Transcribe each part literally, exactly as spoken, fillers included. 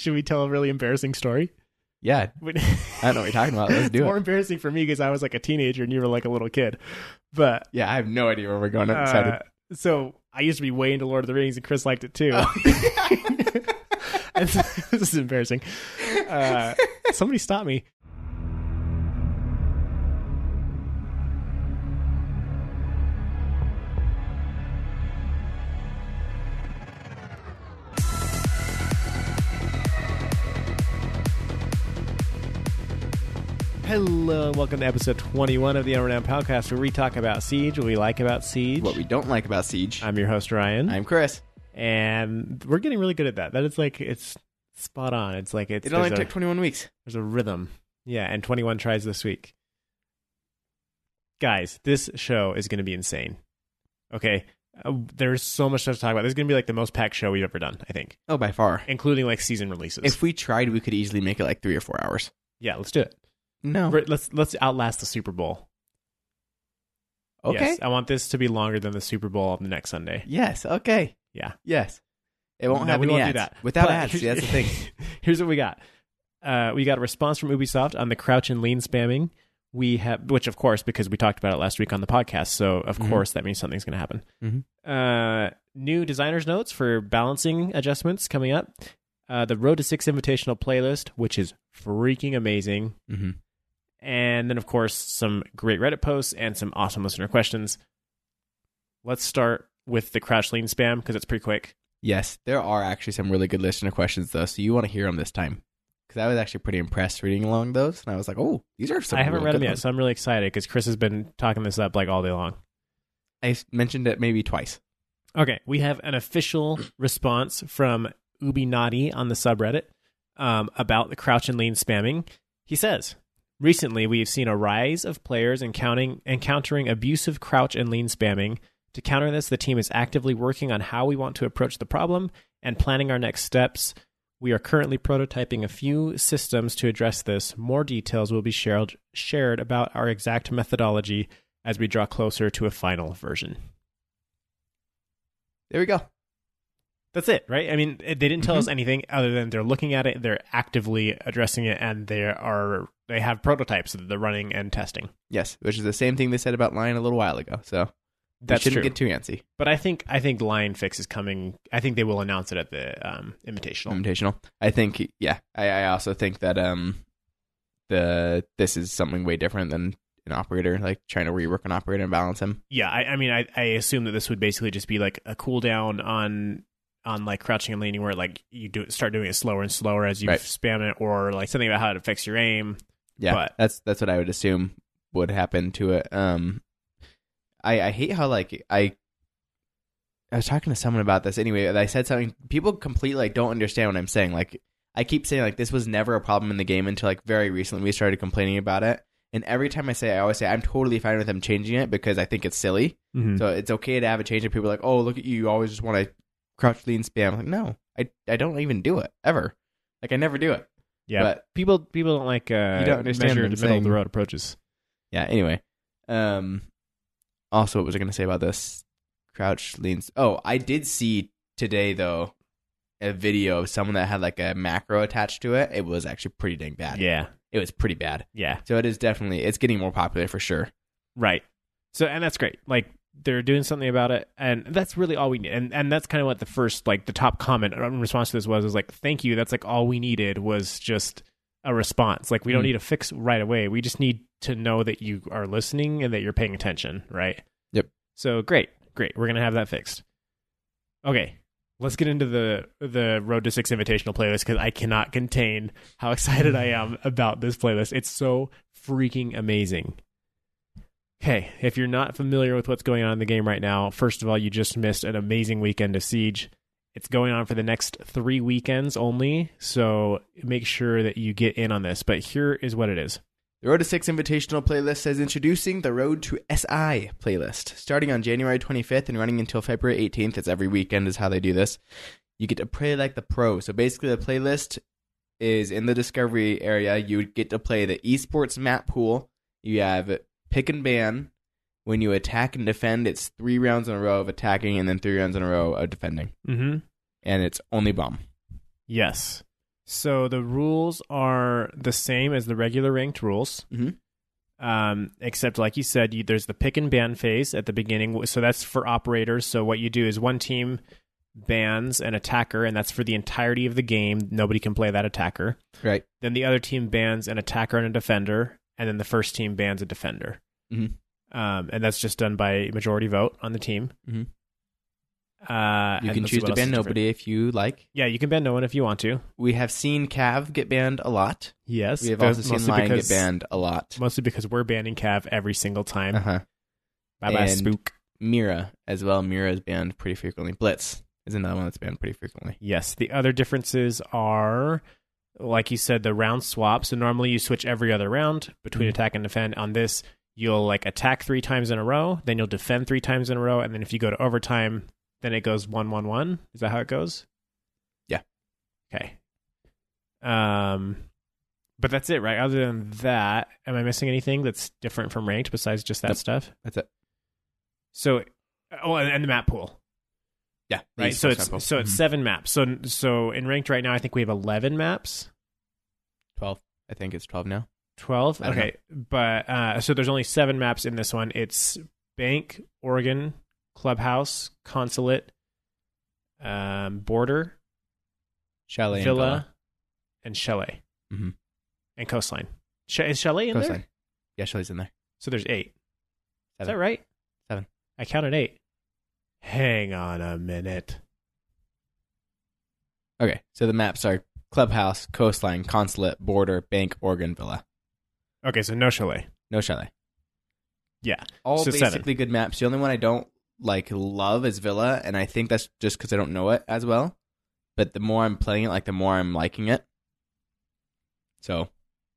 Should we tell a really embarrassing story? Yeah. I don't know what you're talking about. Let's do it. It's more embarrassing for me because I was like a teenager and you were like a little kid. But yeah, I have no idea where we're going. I'm excited. Uh, so I used to be way into Lord of the Rings and Chris liked it too. Oh, yeah. This is embarrassing. Uh, somebody stop me. Hello and welcome to episode twenty-one of the Unrenowned Podcast, where we talk about Siege, what we like about Siege, what we don't like about Siege. I'm your host, Ryan. I'm Chris. And we're getting really good at that. That is like, it's spot on. It's like, it's, it only took twenty-one weeks. There's a rhythm. Yeah, and twenty-one tries this week. Guys, this show is going to be insane. Okay. Uh, there's so much stuff to talk about. This is going to be like the most packed show we've ever done, I think. Oh, by far. Including like season releases. If we tried, we could easily make it like three or four hours. Yeah, let's do it. No, let's let's outlast the Super Bowl. Okay, yes, I want this to be longer than the Super Bowl on the next Sunday. Yes. Okay. Yeah. Yes. It won't no, have we any won't ads do that. Without but ads. That's the thing. Here's what we got. Uh, we got a response from Ubisoft on the crouch and lean spamming. We have, which of course, because we talked about it last week on the podcast, so of mm-hmm. course that means something's going to happen. Mm-hmm. Uh, new designer's notes for balancing adjustments coming up. Uh, the Road to Six Invitational playlist, which is freaking amazing. Mm-hmm. And then, of course, some great Reddit posts and some awesome listener questions. Let's start with the crouch lean spam because it's pretty quick. Yes, there are actually some really good listener questions, though, so you want to hear them this time. Because I was actually pretty impressed reading along those, and I was like, oh, these are some I haven't really read them yet, ones. So I'm really excited because Chris has been talking this up like all day long. I mentioned it maybe twice. Okay, we have an official response from Ubi Naughty on the subreddit um, about the crouch and lean spamming. He says, recently, we have seen a rise of players encountering, encountering abusive crouch and lean spamming. To counter this, the team is actively working on how we want to approach the problem and planning our next steps. We are currently prototyping a few systems to address this. More details will be shared, shared about our exact methodology as we draw closer to a final version. There we go. That's it, right? I mean, they didn't tell mm-hmm. us anything other than they're looking at it, they're actively addressing it, and they are they have prototypes that they're running and testing. Yes, which is the same thing they said about Lion a little while ago. So that shouldn't true. Get too antsy. But I think I think Lion Fix is coming. I think they will announce it at the um, Invitational. Invitational. I think, yeah. I, I also think that um, the this is something way different than an operator, like trying to rework an operator and balance him. Yeah, I, I mean, I, I assume that this would basically just be like a cooldown on... on like crouching and leaning where like you do start doing it slower and slower as you right. spam it, or like something about how to fix your aim. Yeah, but that's that's what I would assume would happen to it. Um, I, I hate how like I I was talking to someone about this anyway. And I said something people completely like don't understand what I'm saying. Like I keep saying like this was never a problem in the game until like very recently we started complaining about it. And every time I say, I always say, I'm totally fine with them changing it because I think it's silly. Mm-hmm. So it's okay to have a change. And people are like, oh, look at you, you always just want to crouch lean spam. I'm like, no, I I don't even do it ever. Like I never do it. Yeah, but people people don't like uh, you don't understand measure to middle of the road approaches. Yeah. Anyway, um, also what was I going to say about this crouch lean? Oh, I did see today though a video of someone that had like a macro attached to it. It was actually pretty dang bad. Yeah, it was pretty bad. Yeah. So it is definitely it's getting more popular for sure. Right. So and that's great. Like. They're doing something about it, and that's really all we need. And and that's kind of what the first, like, the top comment in response to this was, was like, thank you. That's, like, all we needed was just a response. Like, we don't mm. need a fix right away. We just need to know that you are listening and that you're paying attention, right? Yep. So, great. Great. We're going to have that fixed. Okay. Let's get into the, the Road to Six Invitational playlist, because I cannot contain how excited I am about this playlist. It's so freaking amazing. Hey, if you're not familiar with what's going on in the game right now, first of all, you just missed an amazing weekend of Siege. It's going on for the next three weekends only, so make sure that you get in on this. But here is what it is. The Road to Six Invitational playlist says, introducing the Road to S I playlist. Starting on January twenty-fifth and running until February eighteenth, it's every weekend is how they do this. You get to play like the pro. So basically the playlist is in the Discovery area. You would get to play the esports map pool. You have pick and ban. When you attack and defend, it's three rounds in a row of attacking and then three rounds in a row of defending. Mm-hmm. And it's only bomb. Yes. So the rules are the same as the regular ranked rules, mm-hmm. um, except like you said, you, there's the pick and ban phase at the beginning. So that's for operators. So what you do is one team bans an attacker, and that's for the entirety of the game. Nobody can play that attacker. Right. Then the other team bans an attacker and a defender, and then the first team bans a defender. Mm-hmm. Um, and that's just done by majority vote on the team. Mm-hmm. Uh, you can choose to ban nobody if you like. Yeah, you can ban no one if you want to. We have seen Cav get banned a lot. Yes. We have also seen Lion get banned a lot. Mostly because we're banning Cav every single time. Uh-huh. Bye-bye, Spook. Mira as well. Mira is banned pretty frequently. Blitz is another one that's banned pretty frequently. Yes. The other differences are, like you said, the round swap. So normally you switch every other round between mm-hmm. attack and defend. On this, you'll like attack three times in a row, then you'll defend three times in a row, and then if you go to overtime, then it goes one, one, one. Is that how it goes? Yeah. Okay. Um, but that's it, right? Other than that, am I missing anything that's different from ranked besides just that nope. stuff? That's it. So, oh, and the map pool. Yeah. Right. So it's so it's mm-hmm. seven maps. So so in ranked right now, I think we have eleven maps. Twelve. I think it's twelve now. Twelve. Okay. Know. But uh, so there's only seven maps in this one. It's Bank, Oregon, Clubhouse, Consulate, um, Border, Chalet, Villa, and, Villa. and Chalet, mm-hmm. and Coastline. Ch- is Chalet in Coastline. there? Yeah, Chalet's in there. So there's eight. Seven. Is that right? Seven. I counted eight. Hang on a minute. Okay, so the maps are Clubhouse, Coastline, Consulate, Border, Bank, Oregon, Villa. Okay, so no Chalet. No Chalet. Yeah. All so basically seven. Good maps. The only one I don't like love is Villa, and I think that's just because I don't know it as well, but the more I'm playing it, like the more I'm liking it. So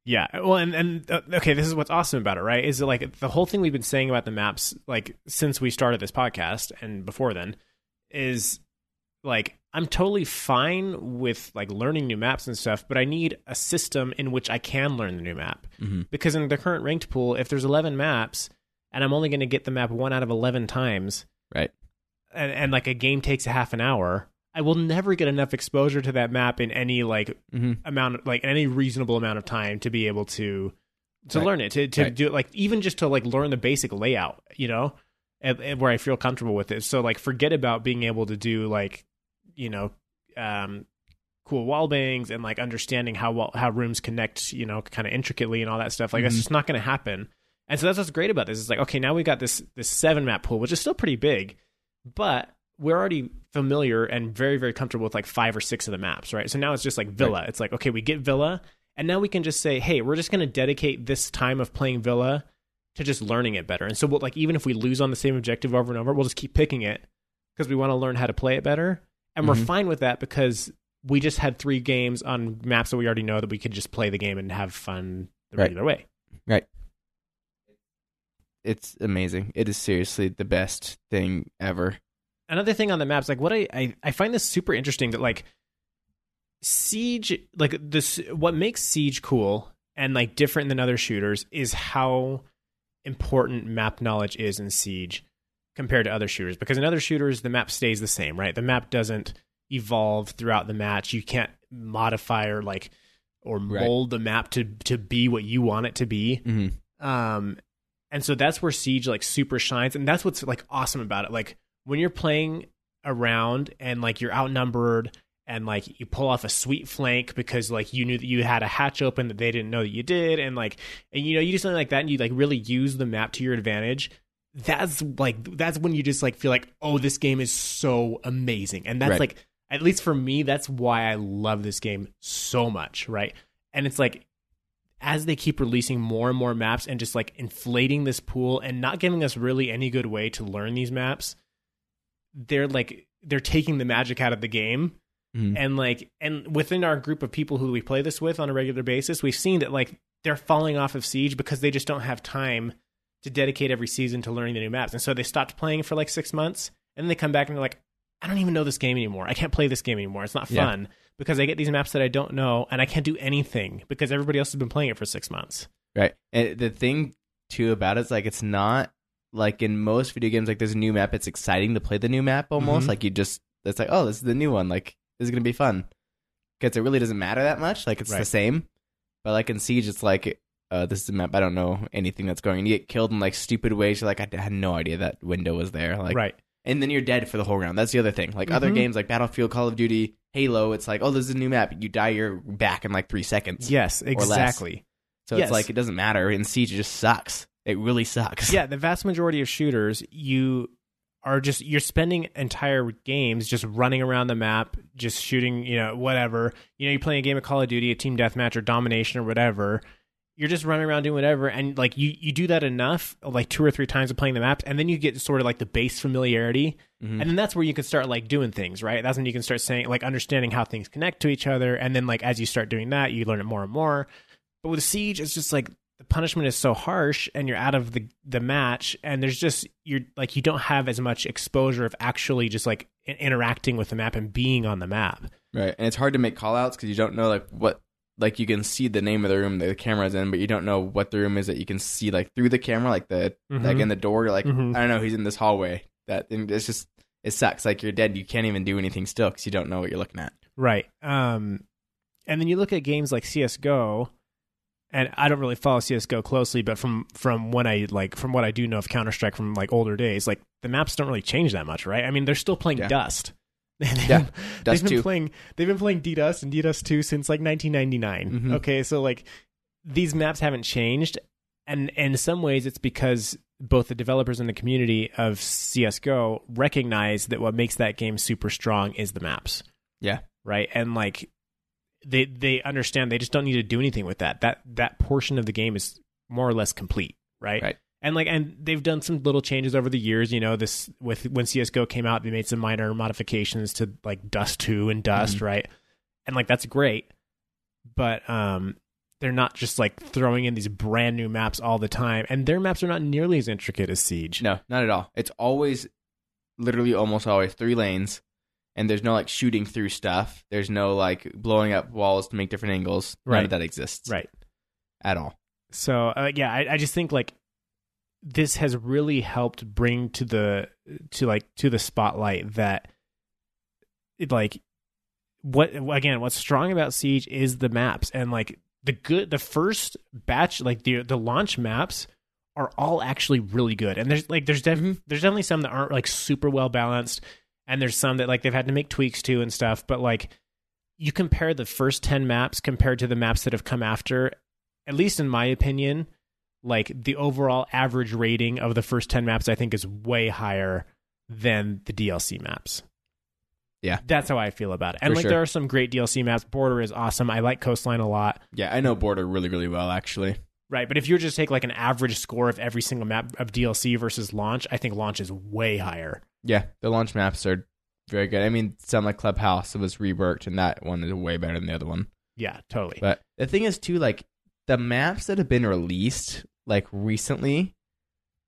yeah, well, and and uh, okay, this is what's awesome about it, right? Is that like the whole thing we've been saying about the maps, like since we started this podcast and before then, is like I'm totally fine with like learning new maps and stuff, but I need a system in which I can learn the new map, mm-hmm. because in the current ranked pool, if there's eleven maps and I'm only going to get the map one out of eleven times. Right. And, and like a game takes a half an hour, I will never get enough exposure to that map in any like mm-hmm. amount of, like any reasonable amount of time to be able to, to right. learn it, to, to right. do it, like even just to like learn the basic layout, you know, and, and where I feel comfortable with it. So like, forget about being able to do like, you know, um, cool wall bangs and like understanding how, how rooms connect, you know, kind of intricately and all that stuff. Like mm-hmm. that's just not going to happen. And so that's what's great about this. It's like, okay, now we've got this this seven map pool, which is still pretty big, but we're already familiar and very, very comfortable with like five or six of the maps, right? So now it's just like Villa. Right. It's like, okay, we get Villa, and now we can just say, hey, we're just going to dedicate this time of playing Villa to just learning it better. And so we'll, like, even if we lose on the same objective over and over, we'll just keep picking it because we want to learn how to play it better. And mm-hmm. we're fine with that because we just had three games on maps that we already know that we could just play the game and have fun the right. regular way. Right. It's amazing. It is seriously the best thing ever. Another thing on the maps, like what I, I, I find this super interesting that like Siege, like this, what makes Siege cool and like different than other shooters is how important map knowledge is in Siege compared to other shooters. Because in other shooters, the map stays the same, right? The map doesn't evolve throughout the match. You can't modify or like, or mold right. the map to, to be what you want it to be. Mm-hmm. Um, And so that's where Siege like super shines. And that's what's like awesome about it. Like when you're playing around and like you're outnumbered and like you pull off a sweet flank because like you knew that you had a hatch open that they didn't know that you did. And like, and you know, you do something like that and you like really use the map to your advantage. That's like, that's when you just like feel like, oh, this game is so amazing. And that's right. like, at least for me, that's why I love this game so much. Right. And it's like, as they keep releasing more and more maps and just like inflating this pool and not giving us really any good way to learn these maps, they're like, they're taking the magic out of the game. Mm. And like, and within our group of people who we play this with on a regular basis, we've seen that like they're falling off of Siege because they just don't have time to dedicate every season to learning the new maps. And so they stopped playing for like six months and then they come back and they're like, I don't even know this game anymore. I can't play this game anymore. It's not fun. Yeah. Because I get these maps that I don't know, and I can't do anything because everybody else has been playing it for six months. Right. And the thing, too, about it is, like, it's not, like, in most video games, like, there's a new map. It's exciting to play the new map, almost. Mm-hmm. Like, you just, it's like, oh, this is the new one. Like, this is going to be fun. because it really doesn't matter that much. Like, it's right. the same. But, like, in Siege, it's like, uh, this is a map. I don't know anything that's going on. You get killed in, like, stupid ways. You're like, I had no idea that window was there. Like, right. And then you're dead for the whole round. That's the other thing. Like, mm-hmm. other games like Battlefield, Call of Duty, Halo, it's like, oh, this is a new map. You die, you're back in, like, three seconds. Yes, exactly. So yes. it's like, it doesn't matter. In Siege, it just sucks. It really sucks. Yeah, the vast majority of shooters, you... are just you're spending entire games just running around the map, just shooting, you know, whatever. You know, you're playing a game of Call of Duty, a team deathmatch or domination or whatever. You're just running around doing whatever, and like you, you do that enough, like two or three times of playing the map, and then you get sort of like the base familiarity, mm-hmm. and then that's where you can start like doing things, right? That's when you can start saying like understanding how things connect to each other, and then like as you start doing that, you learn it more and more. But with Siege, it's just like the punishment is so harsh and you're out of the, the match, and there's just, you're like, you don't have as much exposure of actually just like interacting with the map and being on the map. Right. And it's hard to make call outs because you don't know like what, like you can see the name of the room that the camera's in, but you don't know what the room is that you can see like through the camera, like the, mm-hmm. like in the door, like, mm-hmm. I don't know who's in this hallway that, and it's just, it sucks. Like you're dead. You can't even do anything still because you don't know what you're looking at. Right. Um, and then you look at games like C S G O. And I don't really follow C S G O closely, but from, from when I like from what I do know of Counter-Strike from like older days, like the maps don't really change that much, right? I mean, they're still playing yeah. Dust. They've, yeah, Dust they've been two. playing they've been playing D Dust and D Dust two since like nineteen ninety-nine. Mm-hmm. Okay, so like these maps haven't changed, and, and in some ways it's because both the developers and the community of C S G O recognize that what makes that game super strong is the maps. Yeah. Right? And like They they understand they just don't need to do anything with that. That that portion of the game is more or less complete, right? Right. And like and they've done some little changes over the years. You know, this with when C S G O came out, they made some minor modifications to like Dust two and Dust, mm-hmm. right? And like that's great, but um, they're not just like throwing in these brand new maps all the time. And their maps are not nearly as intricate as Siege. No, not at all. It's always, literally, almost always three lanes. And there's no, like, shooting through stuff. There's no, like, blowing up walls to make different angles. Right. None of that exists. Right. At all. So, uh, yeah, I, I just think, like, this has really helped bring to the, to like, to the spotlight that, it, like, what, again, what's strong about Siege is the maps. And, like, the good, the first batch, like, the the launch maps are all actually really good. And there's, like, there's, def- mm-hmm. there's definitely some that aren't, like, super well-balanced. And there's some that like they've had to make tweaks to and stuff, but like you compare the first ten maps compared to the maps that have come after, at least in my opinion, like the overall average rating of the first ten maps I think is way higher than the D L C maps. Yeah. That's how I feel about it. And For like sure. there are some great D L C maps. Border is awesome. I like Coastline a lot. Yeah, I know Border really, really well actually. Right, but if you were just take like an average score of every single map of D L C versus launch, I think launch is way higher. Yeah, the launch maps are very good. I mean, some like Clubhouse was reworked, and that one is way better than the other one. Yeah, totally. But the thing is, too, like the maps that have been released like recently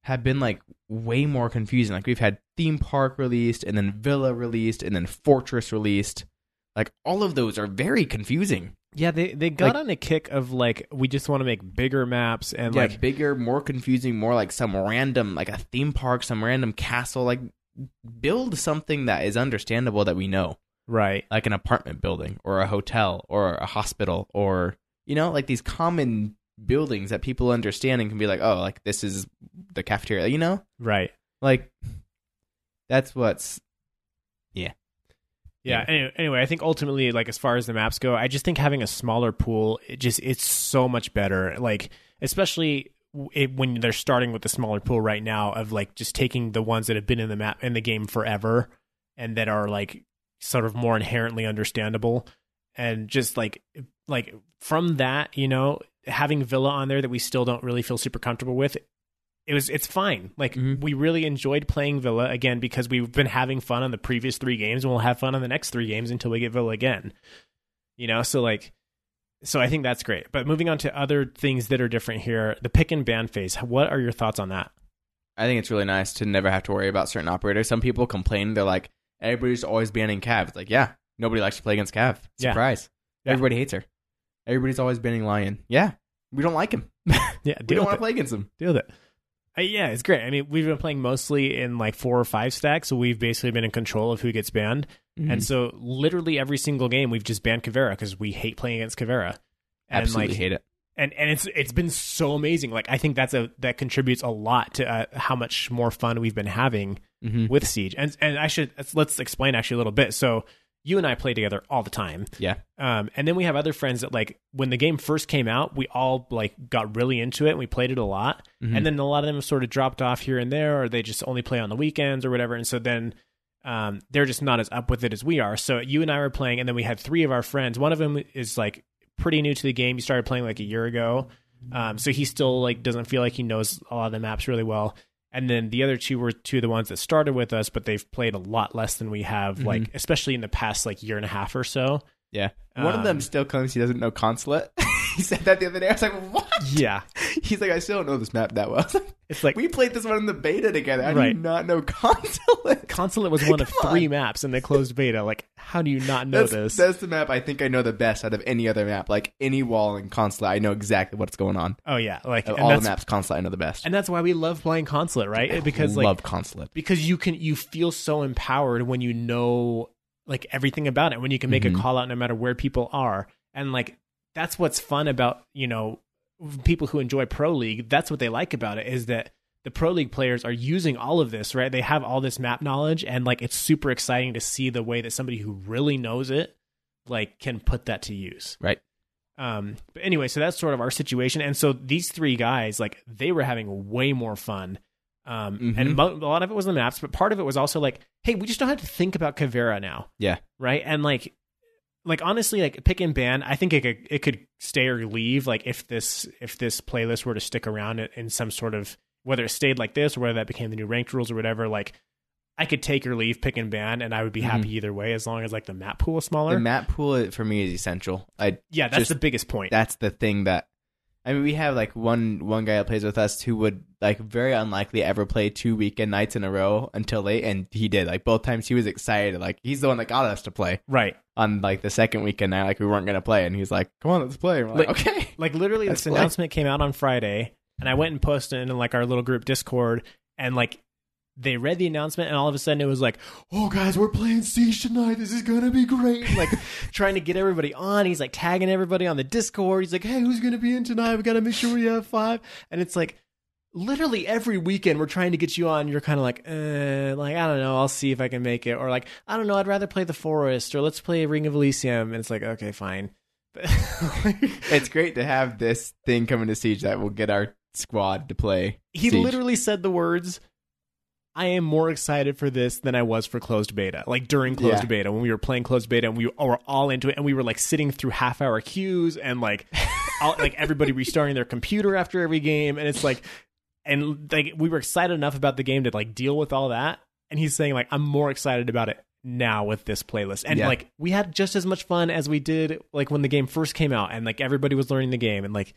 have been like way more confusing. Like we've had Theme Park released, and then Villa released, and then Fortress released. Like all of those are very confusing. Yeah, they, they got like, on a kick of, like, we just want to make bigger maps and, yeah, like... bigger, more confusing, more like some random, like a theme park, some random castle. Like, build something that is understandable that we know. Right. Like an apartment building or a hotel or a hospital or, you know, like these common buildings that people understand and can be like, oh, like, this is the cafeteria, you know? Right. Like, that's what's... Yeah. Yeah. Anyway, anyway, I think ultimately, like as far as the maps go, I just think having a smaller pool, it just it's so much better. Like especially it, when they're starting with the smaller pool right now of like just taking the ones that have been in the map in the game forever and that are like sort of more inherently understandable, and just like like from that, you know, having Villa on there that we still don't really feel super comfortable with. It was, it's fine. Like mm-hmm. we really enjoyed playing Villa again because we've been having fun on the previous three games, and we'll have fun on the next three games until we get Villa again. You know, so like, so I think that's great. But moving on to other things that are different here, the pick and ban phase. What are your thoughts on that? I think it's really nice to never have to worry about certain operators. Some people complain. They're like, everybody's always banning Cav. It's like, yeah, nobody likes to play against Cav. Surprise. Yeah. Everybody yeah. hates her. Everybody's always banning Lion. Yeah. We don't like him. Yeah, deal we don't want to play against him. Deal with it. Uh, yeah, it's great. I mean, we've been playing mostly in like four or five stacks, so we've basically been in control of who gets banned. Mm-hmm. And so literally every single game we've just banned Caveira because we hate playing against Caveira. And Absolutely like, hate it. And and it's it's been so amazing. Like I think that's a that contributes a lot to uh, how much more fun we've been having mm-hmm. with Siege. And and I should let's explain actually a little bit. So you and I play together all the time. Yeah. Um. And then we have other friends that like when the game first came out, we all like got really into it and we played it a lot. Mm-hmm. And then a lot of them sort of dropped off here and there, or they just only play on the weekends or whatever. And so then. Um, they're just not as up with it as we are. So you and I were playing, and then we had three of our friends. One of them is like pretty new to the game. He started playing like a year ago. Um, so he still like doesn't feel like he knows a lot of the maps really well. And then the other two were two of the ones that started with us, but they've played a lot less than we have, mm-hmm. like especially in the past like year and a half or so. Yeah. One um, of them still claims he doesn't know Consulate. He said that the other day. I was like, what? Yeah. He's like, I still don't know this map that well. It's like we played this one in the beta together. I right. do not know Consulate. Consulate was one Come of three on. maps in the closed beta. Like, how do you not know that's, this? That's the map I think I know the best out of any other map. Like any wall in Consulate, I know exactly what's going on. Oh yeah, like of all the maps, Consulate I know the best. And that's why we love playing Consulate, right? I because love like, Consulate because you can you feel so empowered when you know like everything about it. When you can make mm-hmm. a call out no matter where people are, and like. That's what's fun about, you know, people who enjoy Pro League. That's what they like about it, is that the Pro League players are using all of this, right? They have all this map knowledge, and like it's super exciting to see the way that somebody who really knows it like can put that to use. Right. Um, but anyway, so that's sort of our situation. And so these three guys, like they were having way more fun. Um, mm-hmm. And mo- a lot of it was the maps, but part of it was also like, hey, we just don't have to think about Caveira now. Yeah. Right. And like, Like honestly, like pick and ban, I think it could it could stay or leave. Like if this if this playlist were to stick around in some sort of, whether it stayed like this or whether that became the new ranked rules or whatever, like I could take or leave pick and ban, and I would be mm-hmm. happy either way as long as like the map pool is smaller. The map pool for me is essential. I yeah, that's just, the biggest point. That's the thing that I mean. We have like one one guy that plays with us who would like very unlikely ever play two weekend nights in a row until late, and he did. Like both times, he was excited. Like he's the one that got us to play. Right. On like the second weekend night, like we weren't gonna play, and he's like, "Come on, let's play." And we're like, like, okay. Like literally, this play. announcement came out on Friday, and I went and posted it in like our little group Discord, and like they read the announcement, and all of a sudden it was like, "Oh guys, we're playing Siege tonight. This is gonna be great!" Like trying to get everybody on. He's like tagging everybody on the Discord. He's like, "Hey, who's gonna be in tonight? We gotta make sure we have five." And it's like. Literally every weekend we're trying to get you on. You're kind of like, uh, like I don't know. I'll see if I can make it, or like I don't know. I'd rather play the Forest, or let's play Ring of Elysium. And it's like, okay, fine. It's great to have this thing coming to Siege that will get our squad to play. He Siege. literally said the words, "I am more excited for this than I was for closed beta." Like during closed yeah. beta, when we were playing closed beta, and we were all into it, and we were like sitting through half hour queues, and like, all, like everybody restarting their computer after every game, and it's like. And like we were excited enough about the game to like deal with all that. And he's saying like, I'm more excited about it now with this playlist. And yeah. like we had just as much fun as we did like when the game first came out, and like everybody was learning the game, and like,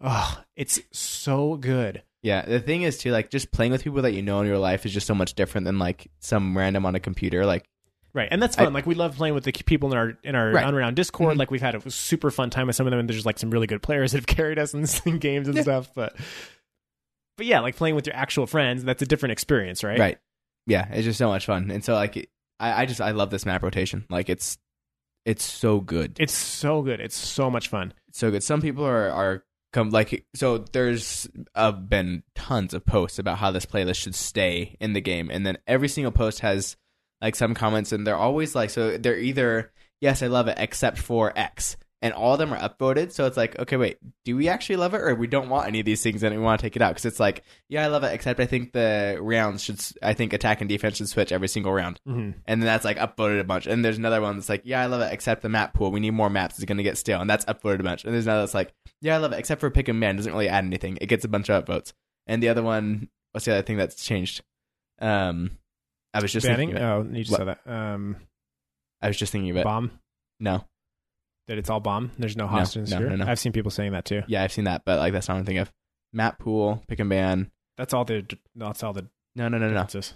oh, it's so good. Yeah. The thing is too, like just playing with people that you know in your life is just so much different than like some random on a computer. Like, right. And that's fun. I, like we love playing with the people in our, in our right. unround Discord. Mm-hmm. Like we've had a super fun time with some of them, and there's just like some really good players that have carried us in, in games and yeah. stuff. But But yeah, like playing with your actual friends, that's a different experience, right? Right. Yeah, it's just so much fun. And so like, I, I just, I love this map rotation. Like it's, it's so good. It's so good. It's so much fun. It's so good. Some people are, are come like, so there's uh, been tons of posts about how this playlist should stay in the game. And then every single post has like some comments, and they're always like, so they're either, yes, I love it, except for X. And all of them are upvoted. So it's like, okay, wait, do we actually love it? Or we don't want any of these things and we want to take it out. Because it's like, yeah, I love it. Except I think the rounds should, I think attack and defense should switch every single round. Mm-hmm. And then that's like upvoted a bunch. And there's another one that's like, yeah, I love it. Except the map pool. We need more maps. It's going to get stale. And that's upvoted a bunch. And there's another that's like, yeah, I love it. Except for pick and ban. Doesn't really add anything. It gets a bunch of upvotes. And the other one, what's the other thing that's changed? Um, I was just Banning? thinking. About, oh, you just what? saw that. Um, I was just thinking about. Bomb? No. That it's all bomb. There's no hostages no, no, here. No, no. I've seen people saying that too. Yeah, I've seen that, but like that's not what I'm thinking of. Map pool, pick and ban. That's all the. That's all the. No, no, no, no. There's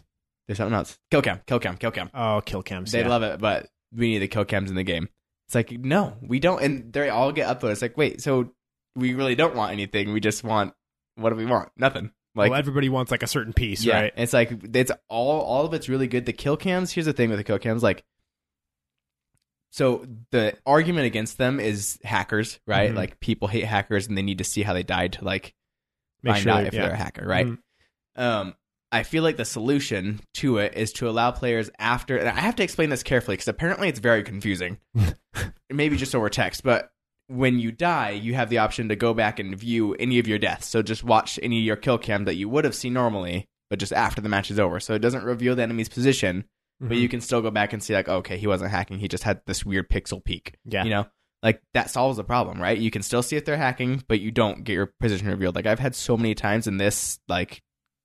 something else. Kill cam, kill cam, kill cam. Oh, kill cams. They yeah. love it, but we need the kill cams in the game. It's like no, we don't, and they all get uploaded. It's like wait, so we really don't want anything. We just want what do we want? Nothing. Like well, everybody wants like a certain piece, yeah, right? It's like it's all all of it's really good. The kill cams. Here's the thing with the kill cams, like. So the argument against them is hackers, right? Mm-hmm. Like people hate hackers and they need to see how they died to like Make find sure out they, if yeah. they're a hacker, right? Mm-hmm. Um, I feel like the solution to it is to allow players after, and I have to explain this carefully because apparently it's very confusing, maybe just over text, but when you die, you have the option to go back and view any of your deaths. So just watch any of your kill cam that you would have seen normally, but just after the match is over. So it doesn't reveal the enemy's position, mm-hmm. but you can still go back and see like, okay, he wasn't hacking. He just had this weird pixel peak. Yeah. You know, like that solves the problem, right? You can still see if they're hacking, but you don't get your position revealed. Like I've had so many times in this, like,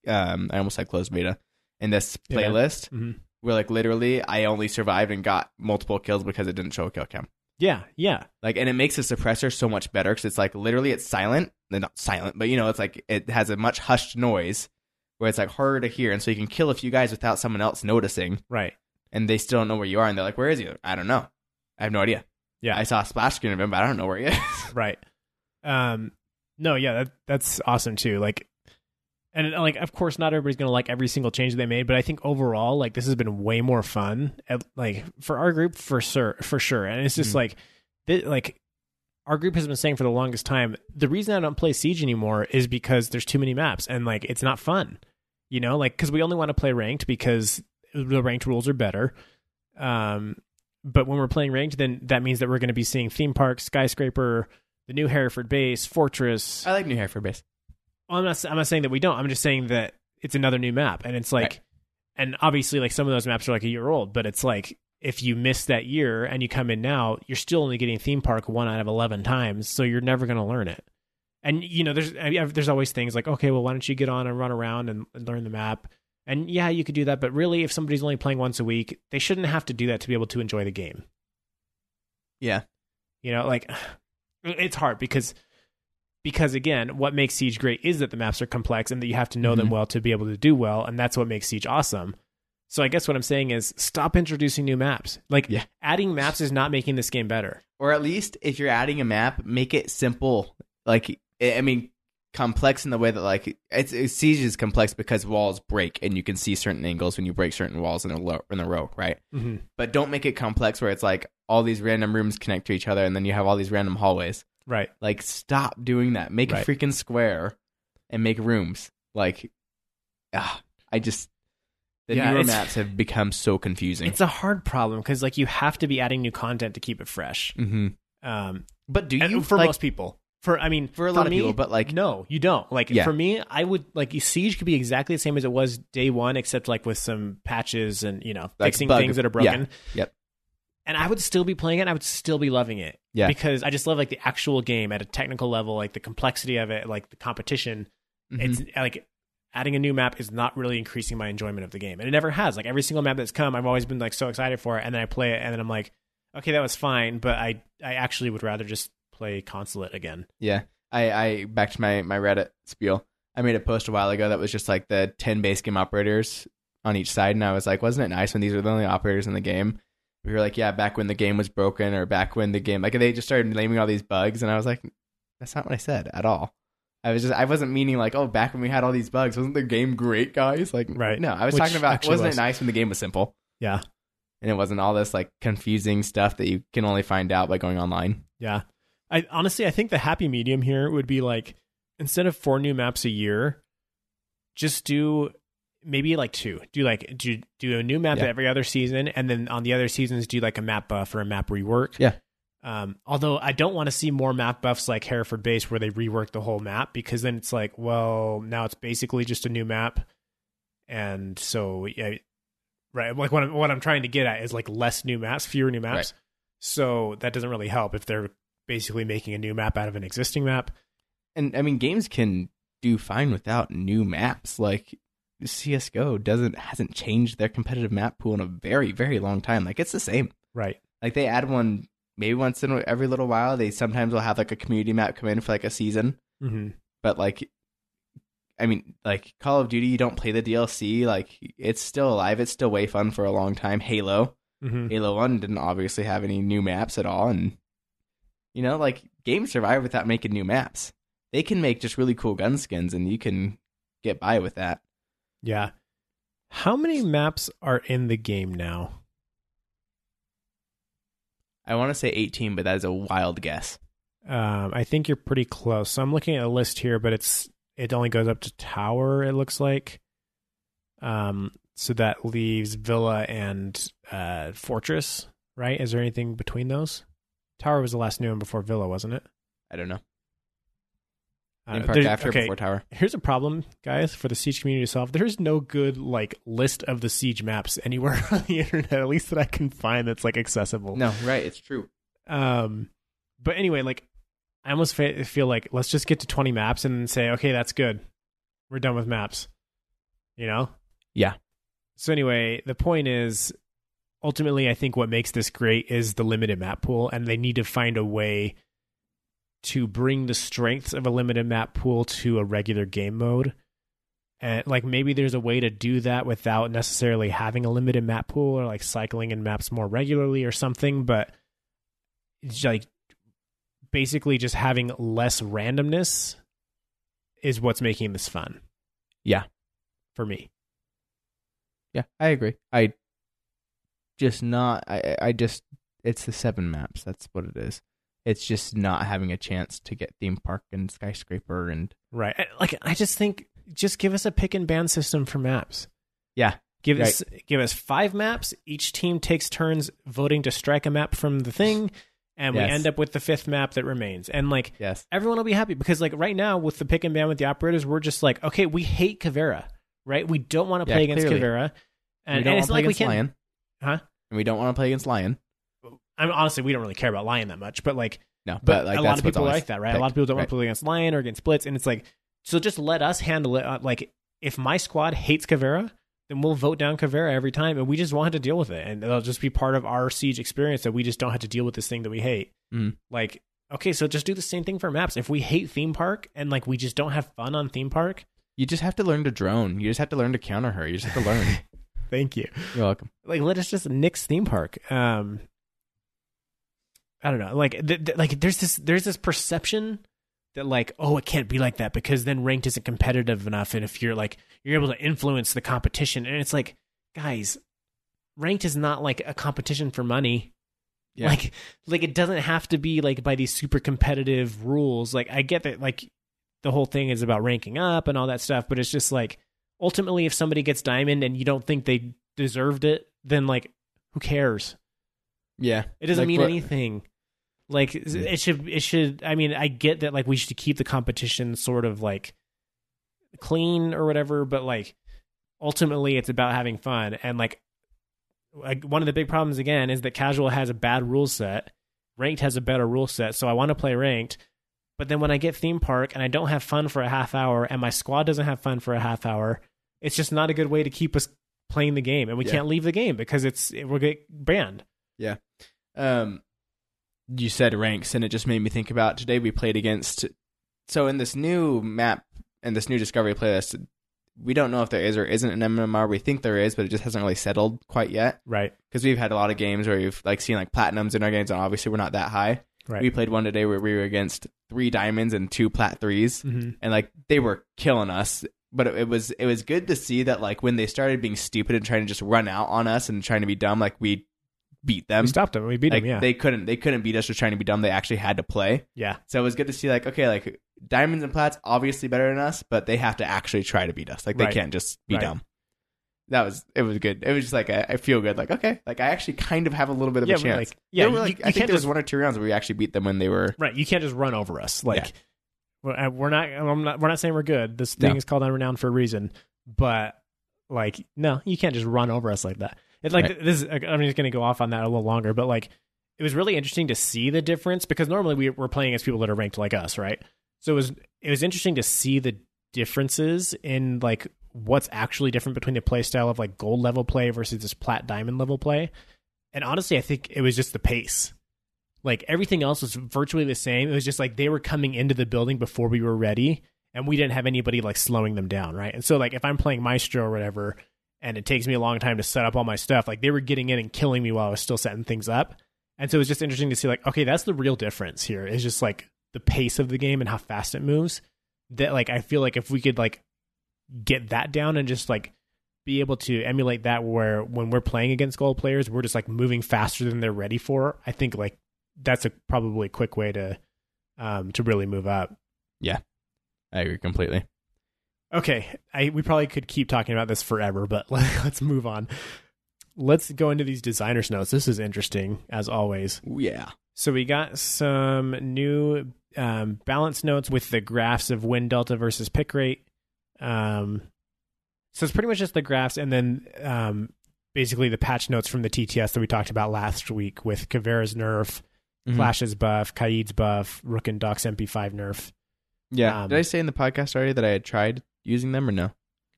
um, I almost said closed beta, in this playlist yeah. mm-hmm. where like literally I only survived and got multiple kills because it didn't show a kill cam. Yeah, yeah. Like, and it makes the suppressor so much better because it's like literally it's silent. Not silent, but you know, it's like it has a much hushed noise where it's like harder to hear. And so you can kill a few guys without someone else noticing. Right. And they still don't know where you are. And they're like, where is he? I don't know. I have no idea. Yeah. I saw a splash screen of him, but I don't know where he is. Right. Um. No, yeah, that that's awesome too. Like, and like, of course, not everybody's going to like every single change they made, but I think overall, like this has been way more fun, at, like for our group, for sure, for sure. And it's just mm-hmm. like, th- like our group has been saying for the longest time, the reason I don't play Siege anymore is because there's too many maps and like, it's not fun, you know, like, cause we only want to play ranked because the ranked rules are better. Um, but when we're playing ranked, then that means that we're going to be seeing Theme Park, Skyscraper, the New Hereford base, Fortress. I like New Hereford base. I'm not, I'm not saying that we don't. I'm just saying that it's another new map. And it's like, right. and obviously like some of those maps are like a year old, but it's like, if you miss that year and you come in now, you're still only getting Theme Park one out of eleven times. So you're never going to learn it. And you know, there's, there's always things like, okay, well, why don't you get on and run around and learn the map? And yeah, you could do that. But really, if somebody's only playing once a week, they shouldn't have to do that to be able to enjoy the game. Yeah. You know, like it's hard because Because again, what makes Siege great is that the maps are complex and that you have to know mm-hmm. them well to be able to do well. And that's what makes Siege awesome. So I guess what I'm saying is stop introducing new maps. Like yeah. adding maps is not making this game better. Or at least if you're adding a map, make it simple. Like, I mean, complex in the way that like it's, it's Siege is complex because walls break and you can see certain angles when you break certain walls in a, lo- in a row. Right. Mm-hmm. But don't make it complex where it's like all these random rooms connect to each other. And then you have all these random hallways. Right. Like, stop doing that. Make right. a freaking square and make rooms. Like, ah, I just, the yeah, newer maps have become so confusing. It's a hard problem because, like, you have to be adding new content to keep it fresh. Mm-hmm. Um, but do you? For like, most people. For, I mean, for a for lot me, of people, but like, no, you don't. Like, yeah. for me, I would, like, Siege could be exactly the same as it was day one, except, like, with some patches and, you know, like fixing bug. things that are broken. Yeah. Yep. And I would still be playing it. And I would still be loving it. Yeah. Because I just love like the actual game at a technical level, like the complexity of it, like the competition. Mm-hmm. It's like adding a new map is not really increasing my enjoyment of the game. And it never has. Like every single map that's come, I've always been like so excited for it. And then I play it and then I'm like, okay, that was fine. But I, I actually would rather just play Consulate again. Yeah. I, I back to my, my Reddit spiel. I made a post a while ago that was just like the ten base game operators on each side. And I was like, wasn't it nice when these were the only operators in the game? We were like, yeah, back when the game was broken or back when the game, like they just started naming all these bugs. And I was like, that's not what I said at all. I was just, I wasn't meaning like, oh, back when we had all these bugs, wasn't the game great, guys? Like, right. no, I was Which talking about, wasn't was. it nice when the game was simple? Yeah. And it wasn't all this like confusing stuff that you can only find out by going online. Yeah. I honestly, I think the happy medium here would be like, instead of four new maps a year, just do maybe like two. Do like do do a new map yeah. every other season, and then on the other seasons do like a map buff or a map rework. Yeah. Um, although I don't want to see more map buffs like Hereford Base where they rework the whole map, because then it's like, well, now it's basically just a new map, and so yeah, right. Like what I'm, what I'm trying to get at is like less new maps, fewer new maps. Right. So that doesn't really help if they're basically making a new map out of an existing map. And I mean, games can do fine without new maps, like. C S G O doesn't hasn't changed their competitive map pool in a very, very long time. Like it's the same, right? Like they add one maybe once in every little while. They sometimes will have like a community map come in for like a season, mm-hmm. but like, I mean, like Call of Duty, you don't play the D L C. Like it's still alive. It's still way fun for a long time. Halo, mm-hmm. Halo one didn't obviously have any new maps at all, and you know, like games survive without making new maps. They can make just really cool gun skins, and you can get by with that. Yeah. How many maps are in the game now? I want to say eighteen, but that is a wild guess. Um, I think you're pretty close. So I'm looking at a list here, but it's it only goes up to Tower, it looks like. Um, so that leaves Villa and uh, Fortress, right? Is there anything between those? Tower was the last new one before Villa, wasn't it? I don't know. Theme Park uh, after okay. before Tower. Here's a problem, guys, for the Siege community to solve. There's no good like list of the Siege maps anywhere on the internet, at least that I can find, that's like accessible. No, right? It's true. Um, but anyway, like I almost fa- feel like let's just get to twenty maps and say, okay, that's good. We're done with maps. You know? Yeah. So anyway, the point is, ultimately, I think what makes this great is the limited map pool, and they need to find a way to bring the strengths of a limited map pool to a regular game mode. And like maybe there's a way to do that without necessarily having a limited map pool, or like cycling in maps more regularly or something, but like basically just having less randomness is what's making this fun. Yeah. For me. Yeah, I agree. I just not, I, I just, it's the seven maps. That's what it is. It's just not having a chance to get Theme Park and Skyscraper and... Right. Like, I just think, just give us a pick and ban system for maps. Yeah. Give right. us give us five maps. Each team takes turns voting to strike a map from the thing, and yes. we end up with the fifth map that remains. And, like, yes. everyone will be happy. Because, like, right now, with the pick and ban with the operators, we're just like, okay, we hate Caveira, right? We don't want to yeah, play clearly. against Caveira. And we don't want to play like against we can... Lion. Huh? And we don't want to play against Lion. I mean, honestly, we don't really care about Lion that much, but like, no, but, but like, a lot of people like that, right? Picked. A lot of people don't right. want to play against Lion or against Blitz, and it's like, so just let us handle it. Uh, like, if my squad hates Caveira, then we'll vote down Caveira every time, and we just won't have to deal with it, and it'll just be part of our Siege experience that we just don't have to deal with this thing that we hate. Mm. Like, okay, so just do the same thing for maps. If we hate Theme Park and like we just don't have fun on Theme Park, you just have to learn to drone. You just have to learn to counter her. You just have to learn. Thank you. You're welcome. Like, let us just nix Theme Park. Um. I don't know. Like, th- th- like there's this there's this perception that like, oh, it can't be like that because then ranked isn't competitive enough, and if you're like you're able to influence the competition, and it's like, guys, ranked is not like a competition for money. Yeah. Like, like it doesn't have to be like by these super competitive rules. Like, I get that like the whole thing is about ranking up and all that stuff, but it's just like ultimately, if somebody gets diamond and you don't think they deserved it, then like who cares? Yeah, it doesn't like, mean but- anything. Like it should, it should, I mean, I get that like we should keep the competition sort of like clean or whatever, but like ultimately it's about having fun. And like, like one of the big problems again is that casual has a bad rule set. Ranked has a better rule set. So I want to play ranked, but then when I get Theme Park and I don't have fun for a half hour and my squad doesn't have fun for a half hour, it's just not a good way to keep us playing the game. And we yeah. can't leave the game because it's, we'll get banned. Yeah. Um, You said ranks, and it just made me think about today we played against... So in this new map, and this new Discovery playlist, we don't know if there is or isn't an M M R. We think there is, but it just hasn't really settled quite yet. Right. Because we've had a lot of games where you've like seen like platinums in our games, and obviously we're not that high. Right. We played one today where we were against three diamonds and two plat threes, mm-hmm. and like they were killing us. But it, it was it was good to see that like when they started being stupid and trying to just run out on us and trying to be dumb, like we... beat them. We stopped them. We beat like, them, yeah. They couldn't, they couldn't beat us for trying to be dumb. They actually had to play. Yeah. So it was good to see like, okay, like diamonds and plats obviously better than us, but they have to actually try to beat us. Like right. they can't just be right. dumb. That was, it was good. It was just like, I, I feel good. Like, okay, like I actually kind of have a little bit of yeah, a chance. Like, yeah. Were, like, you, you I think there just, was one or two rounds where we actually beat them when they were. Right. You can't just run over us. Like yeah. we're not, I'm not, we're not saying we're good. This thing no. is called unrenowned for a reason, but like, no, you can't just run over us like that. It's like right. this is, I'm just going to go off on that a little longer, but like it was really interesting to see the difference because normally we we're playing as people that are ranked like us, right? So it was it was interesting to see the differences in like what's actually different between the play style of like gold level play versus this plat diamond level play. And honestly, I think it was just the pace. Like everything else was virtually the same. It was just like they were coming into the building before we were ready, and we didn't have anybody like slowing them down, right? And so like if I'm playing Maestro or whatever, and it takes me a long time to set up all my stuff, like they were getting in and killing me while I was still setting things up. And so it was just interesting to see like, okay, that's the real difference here. It's just like the pace of the game and how fast it moves that like, I feel like if we could like get that down and just like be able to emulate that, where when we're playing against goal players, we're just like moving faster than they're ready for. I think like that's a probably quick way to um, to really move up. Yeah, I agree completely. Okay, I, we probably could keep talking about this forever, but let's move on. Let's go into these designers' notes. This is interesting, as always. Yeah. So we got some new um, balance notes with the graphs of win delta versus pick rate. Um, so it's pretty much just the graphs, and then um, basically the patch notes from the T T S that we talked about last week with Caveira's nerf, mm-hmm. Clash's buff, Kaid's buff, Rook and Doc's M P five nerf. Yeah. Um, Did I say in the podcast already that I had tried using them or no?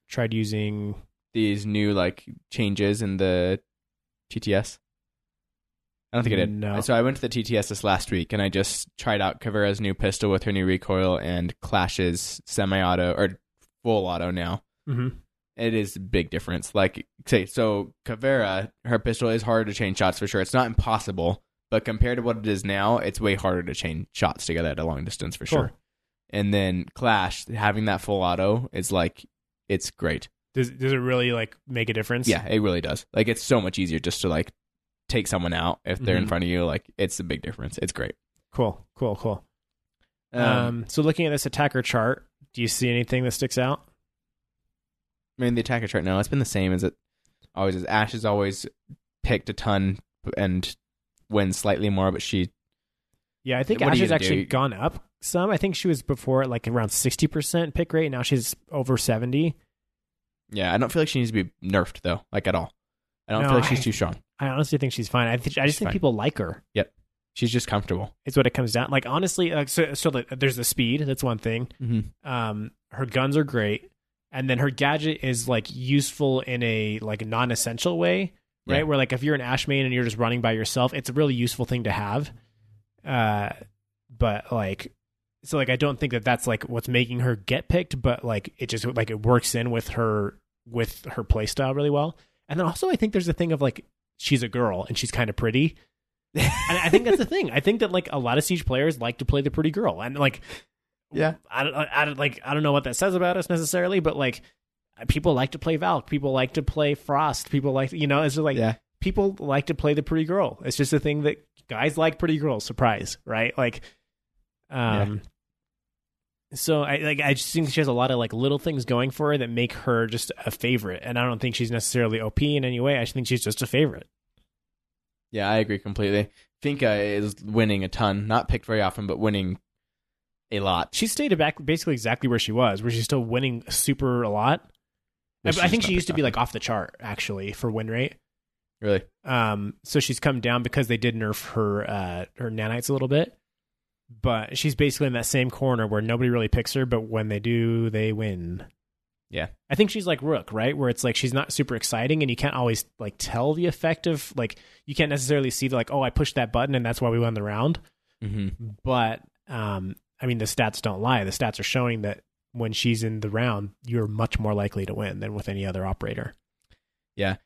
Tried using these new like changes in the T T S? I don't think I did. No. So I went to the T T S this last week and I just tried out Caveira's new pistol with her new recoil and Clash's semi-auto or full auto now. Mm-hmm. It is a big difference. Like, say, so Caveira, her pistol is harder to chain shots for sure. It's not impossible, but compared to what it is now, it's way harder to chain shots together at a long distance for cool. sure. And then Clash, having that full auto is like, it's great. Does does it really like make a difference? Yeah, it really does. Like, it's so much easier just to like take someone out if they're mm-hmm. in front of you. Like, it's a big difference. It's great. Cool, cool, cool. Um, um, so looking at this attacker chart, do you see anything that sticks out? I mean, the attacker chart, no, it's been the same as it always is. Ash has always picked a ton and wins slightly more, but she... Yeah, I think what Ash has actually do? gone up some. I think she was before at like around sixty percent pick rate. Now she's over seventy. Yeah, I don't feel like she needs to be nerfed though, like at all. I don't no, feel like she's I, too strong. I honestly think she's fine. I, th- I just she's think fine. People like her. Yep. She's just comfortable. It's what it comes down. Like honestly, like so, so the, there's the speed. That's one thing. Mm-hmm. Um, her guns are great. And then her gadget is like useful in a like non-essential way, right? Yeah. Where like if you're an Ash main and you're just running by yourself, it's a really useful thing to have. Uh, but like, so like, I don't think that that's like what's making her get picked, but like, it just like, it works in with her, with her play style really well. And then also I think there's a thing of like, she's a girl and she's kind of pretty. And I think that's the thing. I think that like a lot of Siege players like to play the pretty girl, and like, yeah, I don't, I don't like, I don't know what that says about us necessarily, but like people like to play Valk. People like to play Frost. People like, you know, it's just like, yeah. People like to play the pretty girl. It's just a thing that guys like pretty girls. Surprise, right? Like, um, yeah. so I like I just think she has a lot of like little things going for her that make her just a favorite. And I don't think she's necessarily O P in any way. I think she's just a favorite. Yeah, I agree completely. Finka is winning a ton, not picked very often, but winning a lot. She stayed back basically exactly where she was, where she's still winning super a lot. I, I think she used to be like off the chart actually for win rate. Really? Um, so she's come down because they did nerf her uh, her nanites a little bit. But she's basically in that same corner where nobody really picks her, but when they do, they win. Yeah. I think she's like Rook, right? Where it's like she's not super exciting and you can't always like tell the effect of like you can't necessarily see the like, oh, I pushed that button and that's why we won the round. Mm-hmm. But um, I mean, the stats don't lie. The stats are showing that when she's in the round, you're much more likely to win than with any other operator. Yeah.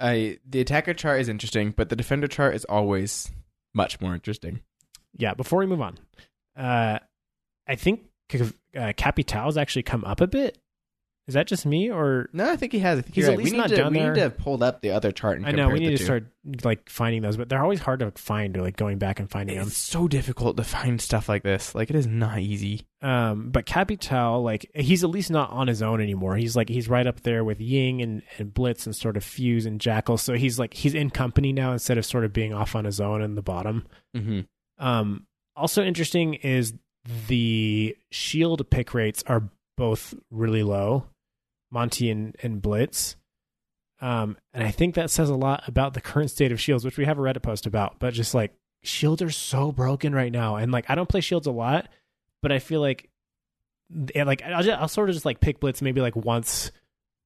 I the attacker chart is interesting, but the defender chart is always much more interesting. Yeah, before we move on, uh, I think uh, Capital's actually come up a bit. Is that just me, or no? I think he has. I think he's right. At least not to, down we there. We need to pull up the other chart. And I know we need to two. start like finding those, but they're always hard to find. Or like going back and finding it's them. It's so difficult to find stuff like this. Like it is not easy. Um, but Capital, like he's at least not on his own anymore. He's like he's right up there with Ying and, and Blitz and sort of Fuse and Jackal. So he's like he's in company now instead of sort of being off on his own in the bottom. Mm-hmm. Um, also interesting is the shield pick rates are both really low. Monty and, and Blitz. Um, and I think that says a lot about the current state of shields, which we have a Reddit post about, but just like shields are so broken right now. And like, I don't play shields a lot, but I feel like, like I'll, just, I'll sort of just like pick Blitz maybe like once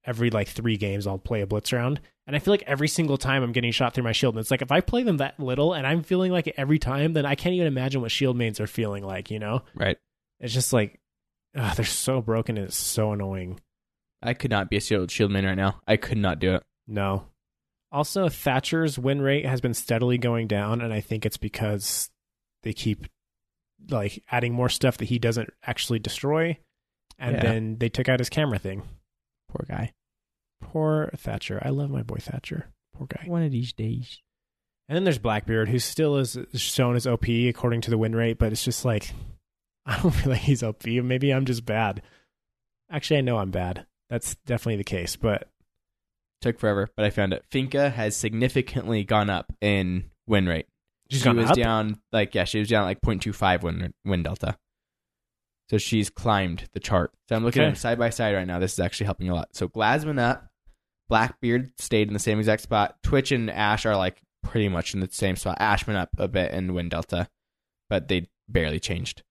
every like three games I'll play a Blitz round. And I feel like every single time I'm getting shot through my shield. And it's like, if I play them that little and I'm feeling like it every time, then I can't even imagine what shield mains are feeling like, you know? Right. It's just like, ugh, they're so broken and it's so annoying. I could not be a shield shield main right now. I could not do it. No. Also, Thatcher's win rate has been steadily going down, and I think it's because they keep like adding more stuff that he doesn't actually destroy, and yeah. then they took out his camera thing. Poor guy. Poor Thatcher. I love my boy Thatcher. Poor guy. One of these days. And then there's Blackbeard, who still is shown as O P according to the win rate, but it's just like, I don't feel like he's O P. Maybe I'm just bad. Actually, I know I'm bad. That's definitely the case, but... Took forever, but I found it. Finca has significantly gone up in win rate. She's she gone was up? down, like, yeah, she was down like zero point two five win, win delta. So she's climbed the chart. So I'm looking okay. at them side by side right now. This is actually helping a lot. So Glaz went up. Blackbeard stayed in the same exact spot. Twitch and Ash are like pretty much in the same spot. Ash went up a bit in win delta, but they barely changed.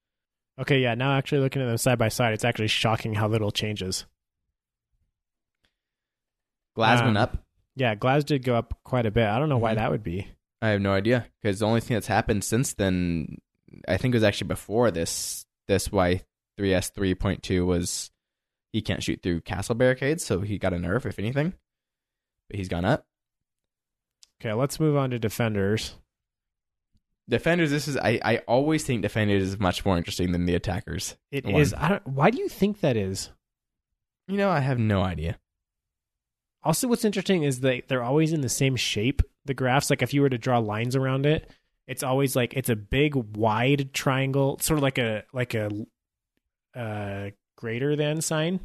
Okay, yeah, now actually looking at them side by side, it's actually shocking how little changes. Glaz um, went up. Yeah, Glaz did go up quite a bit. I don't know why mm-hmm. that would be. I have no idea, because the only thing that's happened since then, I think it was actually before this, this Y three S three point two was he can't shoot through castle barricades, so he got a nerf, if anything. But he's gone up. Okay, let's move on to Defenders. Defenders, this is, I, I always think Defenders is much more interesting than the Attackers. It one. is. I don't, why do you think that is? You know, I have no idea. Also, what's interesting is that they're always in the same shape. The graphs, like if you were to draw lines around it, it's always like it's a big wide triangle, sort of like a like a uh, greater than sign,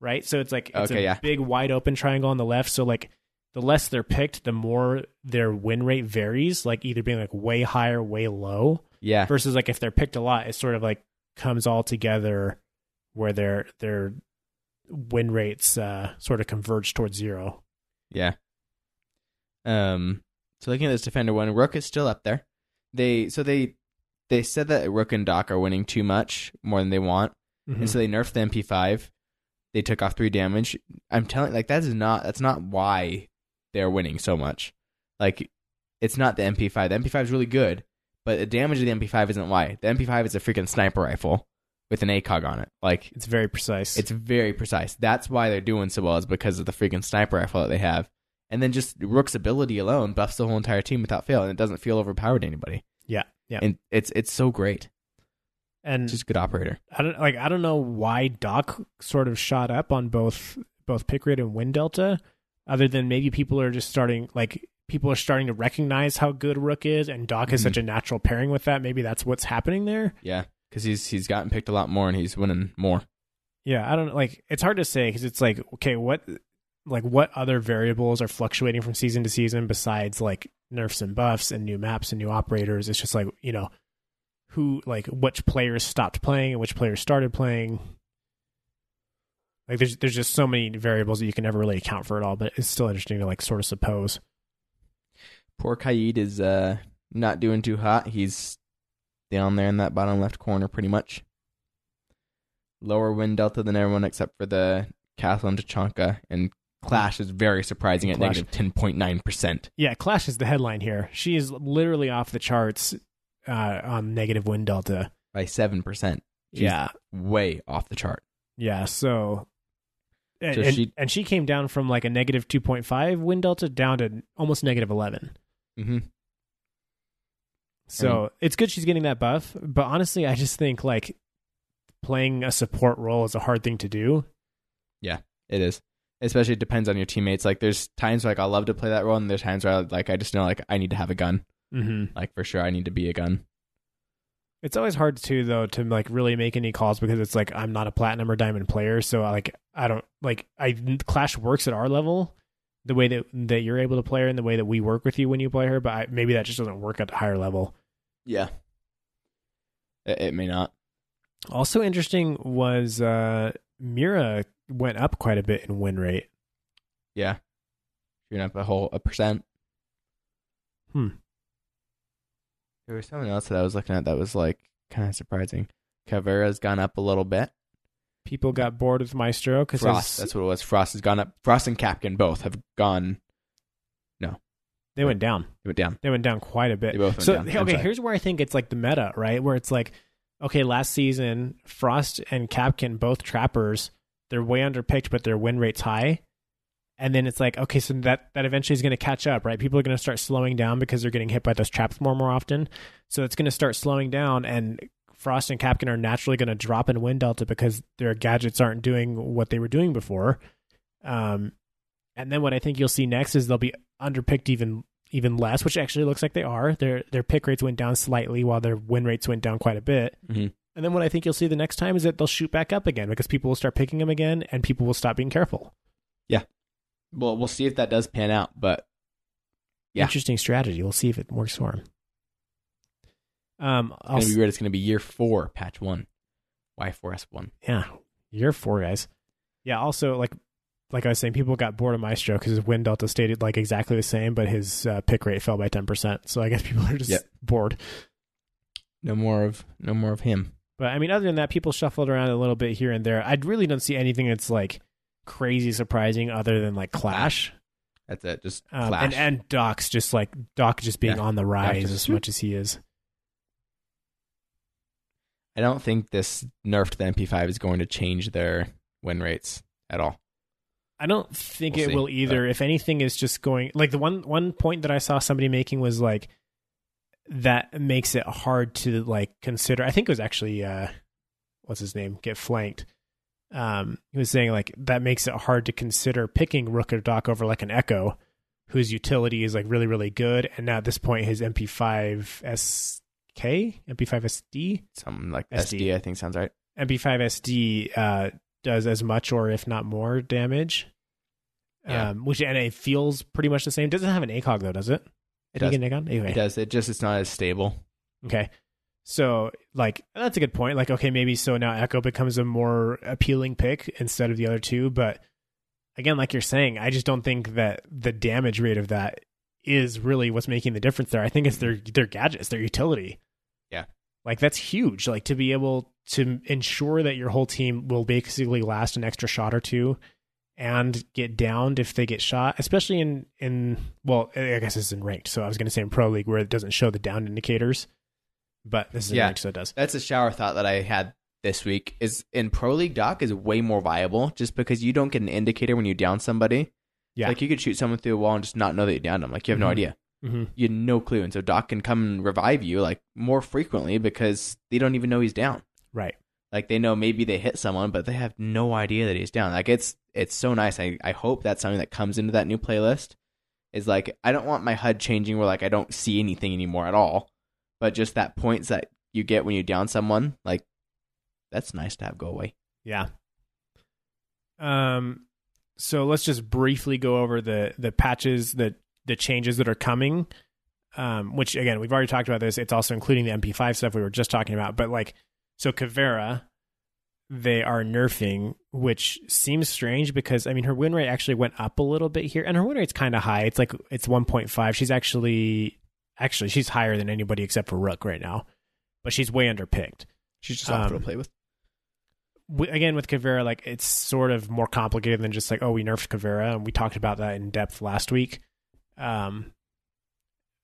right? So it's like it's okay, a yeah. big wide open triangle on the left. So like the less they're picked, the more their win rate varies, like either being like way high or way low. Yeah. Versus like if they're picked a lot, it sort of like comes all together where their their win rates uh, sort of converge towards zero. Yeah. Um. So looking at this Defender one, Rook is still up there. They so they they said that Rook and Doc are winning too much, more than they want, mm-hmm. and so they nerfed the M P five. They took off three damage. I'm telling, like that is not that's not why they're winning so much. Like it's not the M P five. The M P five is really good, but the damage of the M P five isn't why. The M P five is a freaking sniper rifle with an ACOG on it. Like it's very precise. It's very precise. That's why they're doing so well, is because of the freaking sniper rifle that they have. And then just Rook's ability alone buffs the whole entire team without fail, and it doesn't feel overpowered to anybody. Yeah, yeah. And it's it's so great. And just good operator. I don't like. I don't know why Doc sort of shot up on both both pick rate and win delta, other than maybe people are just starting like people are starting to recognize how good Rook is, and Doc mm-hmm. is such a natural pairing with that. Maybe that's what's happening there. Yeah, because he's he's gotten picked a lot more, and he's winning more. Yeah, I don't like. It's hard to say because it's like okay, what. Like what other variables are fluctuating from season to season besides like nerfs and buffs and new maps and new operators? It's just like, you know, who, like which players stopped playing and which players started playing. Like there's, there's just so many variables that you can never really account for at all, but it's still interesting to like sort of suppose. Poor Kaid is uh, not doing too hot. He's down there in that bottom left corner, pretty much. Lower win delta than everyone except for the Castle and Tachanka, and Clash is very surprising at Clash. Negative ten point nine percent. Yeah, Clash is the headline here. She is literally off the charts uh, on negative win delta. By seven percent. She's yeah. way off the chart. Yeah, so... And, so she, and, and she came down from like a negative two point five win delta down to almost negative eleven. Mm-hmm. So I mean, it's good she's getting that buff, but honestly, I just think like playing a support role is a hard thing to do. Yeah, it is. Especially it depends on your teammates. Like there's times where, like I love to play that role, and there's times where I, like I just know like I need to have a gun. Mm-hmm. Like for sure I need to be a gun. It's always hard too though to like really make any calls because it's like I'm not a platinum or diamond player, so I, like I don't like I Clash works at our level the way that that you're able to play her and the way that we work with you when you play her, but I, maybe that just doesn't work at a higher level. Yeah. It, it may not. Also interesting was uh, Mira went up quite a bit in win rate. Yeah. She went up a whole a percent. Hmm. There was something else that I was looking at that was like kind of surprising. Caveira's gone up a little bit. People got bored with Maestro because Frost. His... That's what it was. Frost has gone up. Frost and Kapkan both have gone. No. They went down. They went down. They went down quite a bit. They both went so, down. Okay, here's where I think it's like the meta, right? Where it's like, okay, last season, Frost and Kapkan, both trappers, they're way underpicked, but their win rate's high. And then it's like, okay, so that, that eventually is going to catch up, right? People are going to start slowing down because they're getting hit by those traps more more often. So it's going to start slowing down, and Frost and Kapkan are naturally going to drop in win delta because their gadgets aren't doing what they were doing before. Um, And then what I think you'll see next is they'll be underpicked even even less, which actually looks like they are. Their their pick rates went down slightly while their win rates went down quite a bit. Mm-hmm. And then what I think you'll see the next time is that they'll shoot back up again because people will start picking them again and people will stop being careful. Yeah. Well, we'll see if that does pan out, but yeah. Interesting strategy. We'll see if it works for him. Um, it's going to be weird. It's going to be year four, patch one. Y four S one. Yeah. Year four, guys. Yeah. Also, like, like I was saying, people got bored of Maestro because his win delta stayed like exactly the same, but his uh, pick rate fell by ten percent. So I guess people are just yep. bored. No more of, no more of him. But I mean, other than that, people shuffled around a little bit here and there. I really don't see anything that's like crazy surprising other than like Clash. That's it. Just um, Clash. And, and Doc's just like, Doc just being yeah. on the rise just, as much as he is. I don't think this nerf to the M P five is going to change their win rates at all. I don't think we'll it see, will either. But... if anything, is just going... like the one, one point that I saw somebody making was like, that makes it hard to like consider. I think it was actually, uh, what's his name? Get Flanked. Um, he was saying like, that makes it hard to consider picking Rook or Doc over like an Echo, whose utility is like really, really good. And now at this point, his M P five S K, M P five S D? Something like S D, S D I think sounds right. M P five S D uh, does as much or if not more damage, yeah. um, which N A feels pretty much the same. Doesn't have an ACOG though, does it? It does. Anyway. It does. It just, it's not as stable. Okay. So like, that's a good point. Like, okay, maybe so now Echo becomes a more appealing pick instead of the other two. But again, like you're saying, I just don't think that the damage rate of that is really what's making the difference there. I think it's their, their gadgets, their utility. Yeah. Like that's huge. Like to be able to ensure that your whole team will basically last an extra shot or two and get downed if they get shot, especially in, in, well, I guess it's in ranked. So I was going to say in Pro League where it doesn't show the downed indicators, but this is in yeah, ranked, so it does. That's a shower thought that I had this week is in Pro League, Doc is way more viable just because you don't get an indicator when you down somebody. Yeah. Like you could shoot someone through a wall and just not know that you downed them. Like you have mm-hmm. no idea. Mm-hmm. You have no clue. And so Doc can come and revive you like more frequently because they don't even know he's down. Right. Like they know maybe they hit someone, but they have no idea that he's down. Like it's, it's so nice. I, I hope that's something that comes into that new playlist is like, I don't want my H U D changing where like, I don't see anything anymore at all, but just that points that you get when you down someone, like that's nice to have go away. Yeah. Um, So let's just briefly go over the, the patches, the, the changes that are coming, um, which, again, we've already talked about this. It's also including the M P five stuff we were just talking about. But, like, so Caveira, they are nerfing, which seems strange because, I mean, her win rate actually went up a little bit here. And her win rate's kind of high. It's, like, it's one point five. She's actually, actually, she's higher than anybody except for Rook right now. But she's way underpicked. She's just awful um, to play with. Again, with Caveira, like it's sort of more complicated than just like, oh, we nerfed Caveira, and we talked about that in depth last week. Um,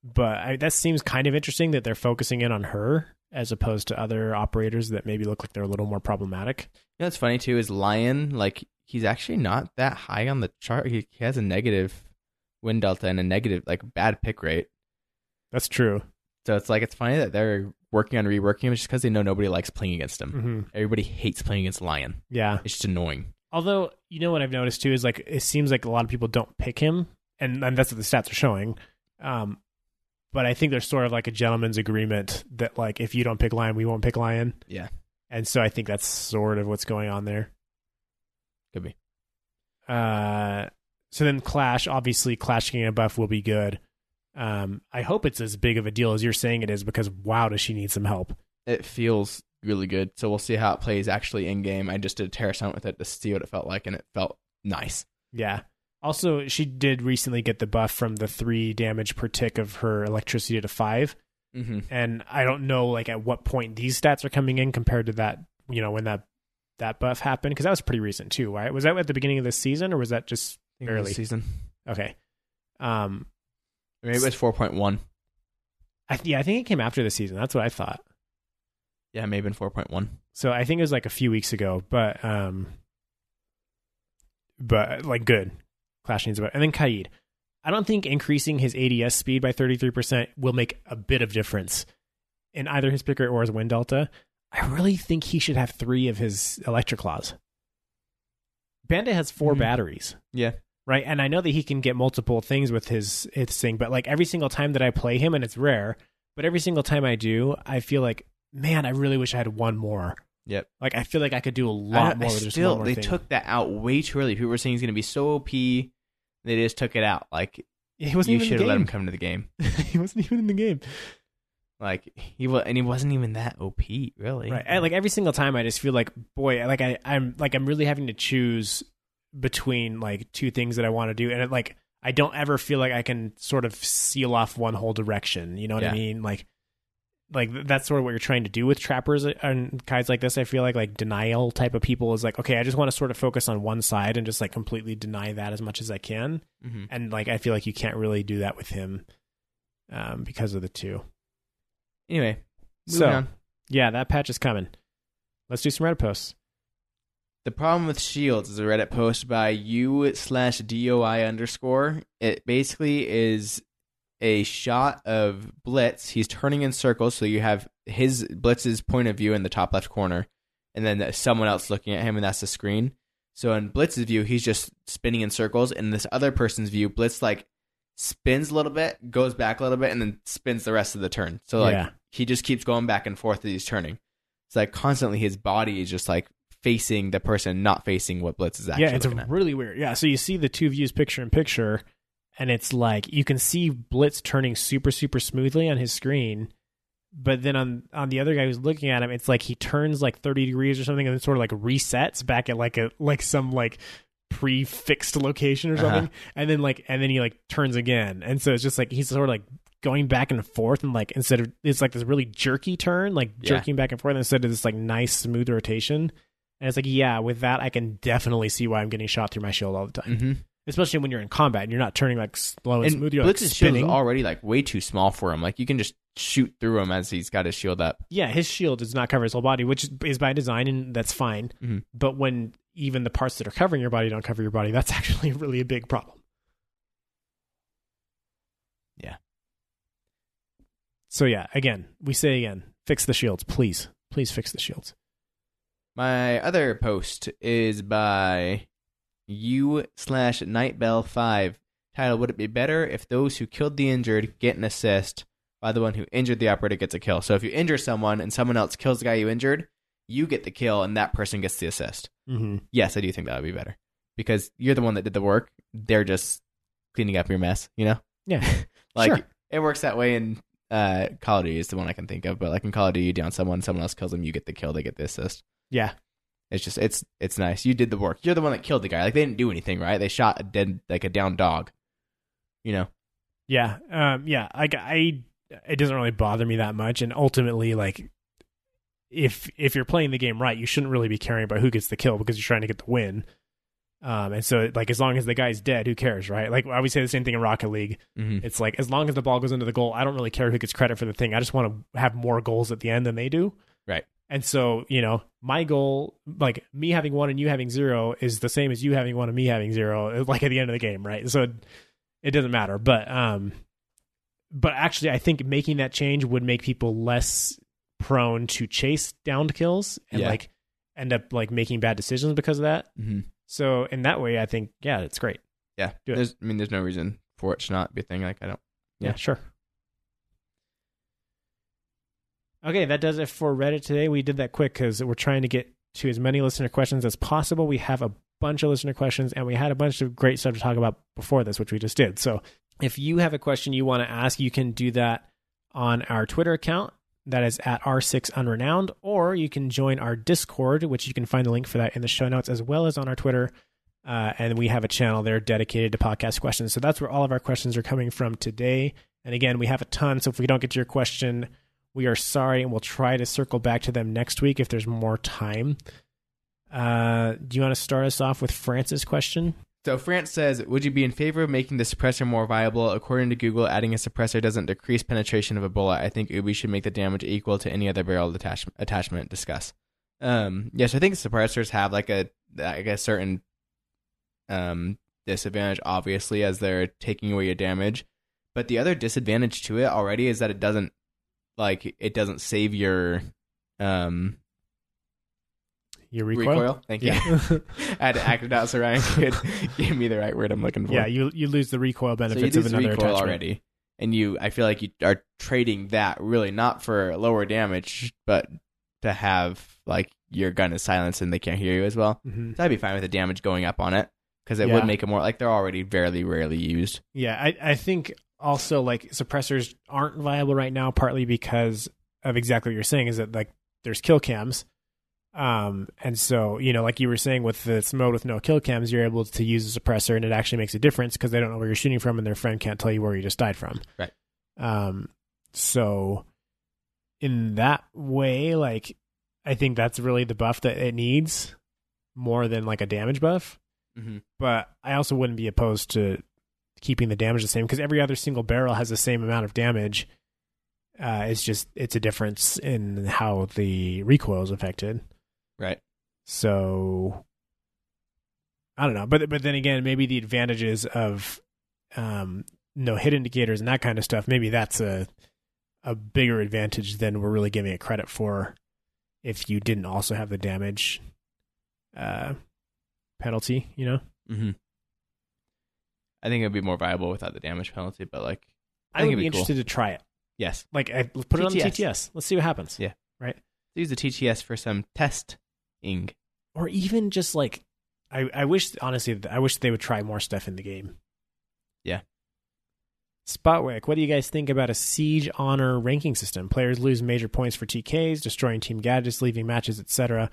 but I, that seems kind of interesting that they're focusing in on her as opposed to other operators that maybe look like they're a little more problematic. You know, what's funny too is Lion, like he's actually not that high on the chart. He, he has a negative win delta and a negative, like bad pick rate. That's true. So it's like, it's funny that they're working on reworking him just because they know nobody likes playing against him. Mm-hmm. Everybody hates playing against Lion. Yeah. It's just annoying. Although, you know what I've noticed too is like, it seems like a lot of people don't pick him and, and that's what the stats are showing. Um, but I think there's sort of like a gentleman's agreement that like, if you don't pick Lion, we won't pick Lion. Yeah. And so I think that's sort of what's going on there. Could be. Uh, so then Clash, obviously Clash getting a buff will be good. Um, I hope it's as big of a deal as you're saying it is because, wow, does she need some help. It feels really good. So we'll see how it plays actually in-game. I just did a terrace hunt with it to see what it felt like, and it felt nice. Yeah. Also, she did recently get the buff from the three damage per tick of her electricity to five. Mm-hmm. And I don't know like at what point these stats are coming in compared to that, you know, when that, that buff happened, because that was pretty recent too, right? Was that at the beginning of the season, or was that just early season? Okay. Um, Maybe it was four point one. I th- yeah, I think it came after the season. That's what I thought. Yeah, maybe in four point one. So I think it was like a few weeks ago, but um, but like good. Clash needs about. And then Kaid. I don't think increasing his A D S speed by thirty-three percent will make a bit of difference in either his pick rate or his win delta. I really think he should have three of his electroclaws. Bandit has four mm-hmm. batteries. Yeah. right? And I know that he can get multiple things with his, his thing, but like every single time that I play him, and it's rare, but every single time I do, I feel like, man, I really wish I had one more. Yep. Like, I feel like I could do a lot more with just one more thing. They took that out way too early. People were saying he's going to be so O P. They just took it out. Like, he wasn't even in the game. You should have let him come to the game. He wasn't even in the game. Like, he was, and he wasn't even that O P, really. Right. And like, every single time I just feel like, boy, like, I, I'm, like, I'm really having to choose between, like, two things that I want to do. And, it, like, I don't ever feel like I can sort of seal off one whole direction. You know what yeah. I mean? Like... Like, that's sort of what you're trying to do with trappers and guys like this, I feel like, like, denial type of people is like, okay, I just want to sort of focus on one side and just, like, completely deny that as much as I can. Mm-hmm. And, like, I feel like you can't really do that with him um, because of the two. Anyway, so, on. yeah, that patch is coming. Let's do some Reddit posts. The problem with shields is a Reddit post by u slash doi underscore. It basically is... a shot of Blitz. He's turning in circles, so you have his Blitz's point of view in the top left corner, and then someone else looking at him, and that's the screen. So in Blitz's view, he's just spinning in circles, and in this other person's view, Blitz like spins a little bit, goes back a little bit, and then spins the rest of the turn. So like yeah. he just keeps going back and forth as he's turning. It's like constantly his body is just like facing the person, not facing what Blitz is actually Yeah, it's really at. weird. Yeah, so you see the two views picture in picture, and it's like, you can see Blitz turning super, super smoothly on his screen. But then on, on the other guy who's looking at him, it's like he turns like thirty degrees or something and then sort of like resets back at like a, like some like prefixed location or something. Uh-huh. And then like, and then he like turns again. And so it's just like, he's sort of like going back and forth and like, instead of, it's like this really jerky turn, like yeah. jerking back and forth instead of this like nice smooth rotation. And it's like, yeah, with that, I can definitely see why I'm getting shot through my shield all the time. Mm-hmm. Especially when you're in combat and you're not turning like slow and, and smooth. You're Blitz's like shield is already like way too small for him. Like you can just shoot through him as he's got his shield up. Yeah, his shield does not cover his whole body, which is by design and that's fine. Mm-hmm. But when even the parts that are covering your body don't cover your body, that's actually really a big problem. Yeah. So yeah, again, we say again, fix the shields, please. Please fix the shields. My other post is by... U slash Nightbell five. Title, would it be better if those who killed the injured get an assist while the one who injured the operator gets a kill? So if you injure someone and someone else kills the guy you injured, you get the kill and that person gets the assist. Mm-hmm. Yes, I do think that would be better because you're the one that did the work. They're just cleaning up your mess, you know? Yeah. Like sure. It works that way in uh, Call of Duty is the one I can think of, but like in Call of Duty, you down someone, someone else kills them, you get the kill, they get the assist. Yeah. It's just, it's it's nice. You did the work. You're the one that killed the guy. Like, they didn't do anything, right? They shot a dead, like, a down dog. You know? Yeah. Um, yeah. Like, I, it doesn't really bother me that much. And ultimately, like, if if you're playing the game right, you shouldn't really be caring about who gets the kill because you're trying to get the win. Um, and so, like, as long as the guy's dead, who cares, right? Like, I always say the same thing in Rocket League. Mm-hmm. It's like, as long as the ball goes into the goal, I don't really care who gets credit for the thing. I just want to have more goals at the end than they do. Right. And so, you know, my goal, like me having one and you having zero is the same as you having one and me having zero, like at the end of the game, right? So it, it doesn't matter. But um, but actually, I think making that change would make people less prone to chase downed kills and yeah. like end up like making bad decisions because of that. Mm-hmm. So in that way, I think, yeah, it's great. Yeah. Do it. I mean, there's no reason for it to not be a thing. Like, I don't. Yeah, yeah sure. Okay, that does it for Reddit today. We did that quick because we're trying to get to as many listener questions as possible. We have a bunch of listener questions, and we had a bunch of great stuff to talk about before this, which we just did. So if you have a question you want to ask, you can do that on our Twitter account. That is at R six Unrenowned, or you can join our Discord, which you can find the link for that in the show notes, as well as on our Twitter. Uh, and we have a channel there dedicated to podcast questions. So that's where all of our questions are coming from today. And again, we have a ton, so if we don't get to your question... we are sorry, and we'll try to circle back to them next week if there's more time. Uh, do you want to start us off with France's question? So France says, would you be in favor of making the suppressor more viable? According to Google, adding a suppressor doesn't decrease penetration of a bullet. I think Ubi should make the damage equal to any other barrel attach- attachment. Discuss. Um, yes, I think suppressors have like a, like a certain um, disadvantage, obviously, as they're taking away your damage. But the other disadvantage to it already is that it doesn't Like it doesn't save your, um, Your recoil? recoil? Thank you. Yeah. I had to act it out so Ryan could give me the right word I'm looking for. Yeah, you you lose the recoil benefits so of another recoil attachment. Already. And you, I feel like you are trading that really not for lower damage, but to have like your gun is silenced and they can't hear you as well. Mm-hmm. So I'd be fine with the damage going up on it because it yeah. would make it more like they're already very rarely used. Yeah, I, I think also like suppressors aren't viable right now, partly because of exactly what you're saying is that like there's kill cams. Um, and so, you know, like you were saying with this mode with no kill cams, you're able to use a suppressor and it actually makes a difference because they don't know where you're shooting from and their friend can't tell you where you just died from. Right. Um, so in that way, like, I think that's really the buff that it needs more than like a damage buff. Mm-hmm. But I also wouldn't be opposed to keeping the damage the same because every other single barrel has the same amount of damage. Uh, it's just, it's a difference in how the recoil is affected. Right. So I don't know, but but then again, maybe the advantages of um, no hit indicators and that kind of stuff, maybe that's a a bigger advantage than we're really giving it credit for if you didn't also have the damage uh, penalty, you know? Mm-hmm. I think it would be more viable without the damage penalty, but like I, I think would it'd be, be interested cool. to try it. Yes. Like I put T T S. It on the T T S. Let's see what happens. Yeah. Right. Use the T T S for some testing, or even just like, I, I wish honestly, I wish they would try more stuff in the game. Yeah. Spotwick, what do you guys think about a siege honor ranking system? Players lose major points for T Ks, destroying team gadgets, leaving matches, et cetera.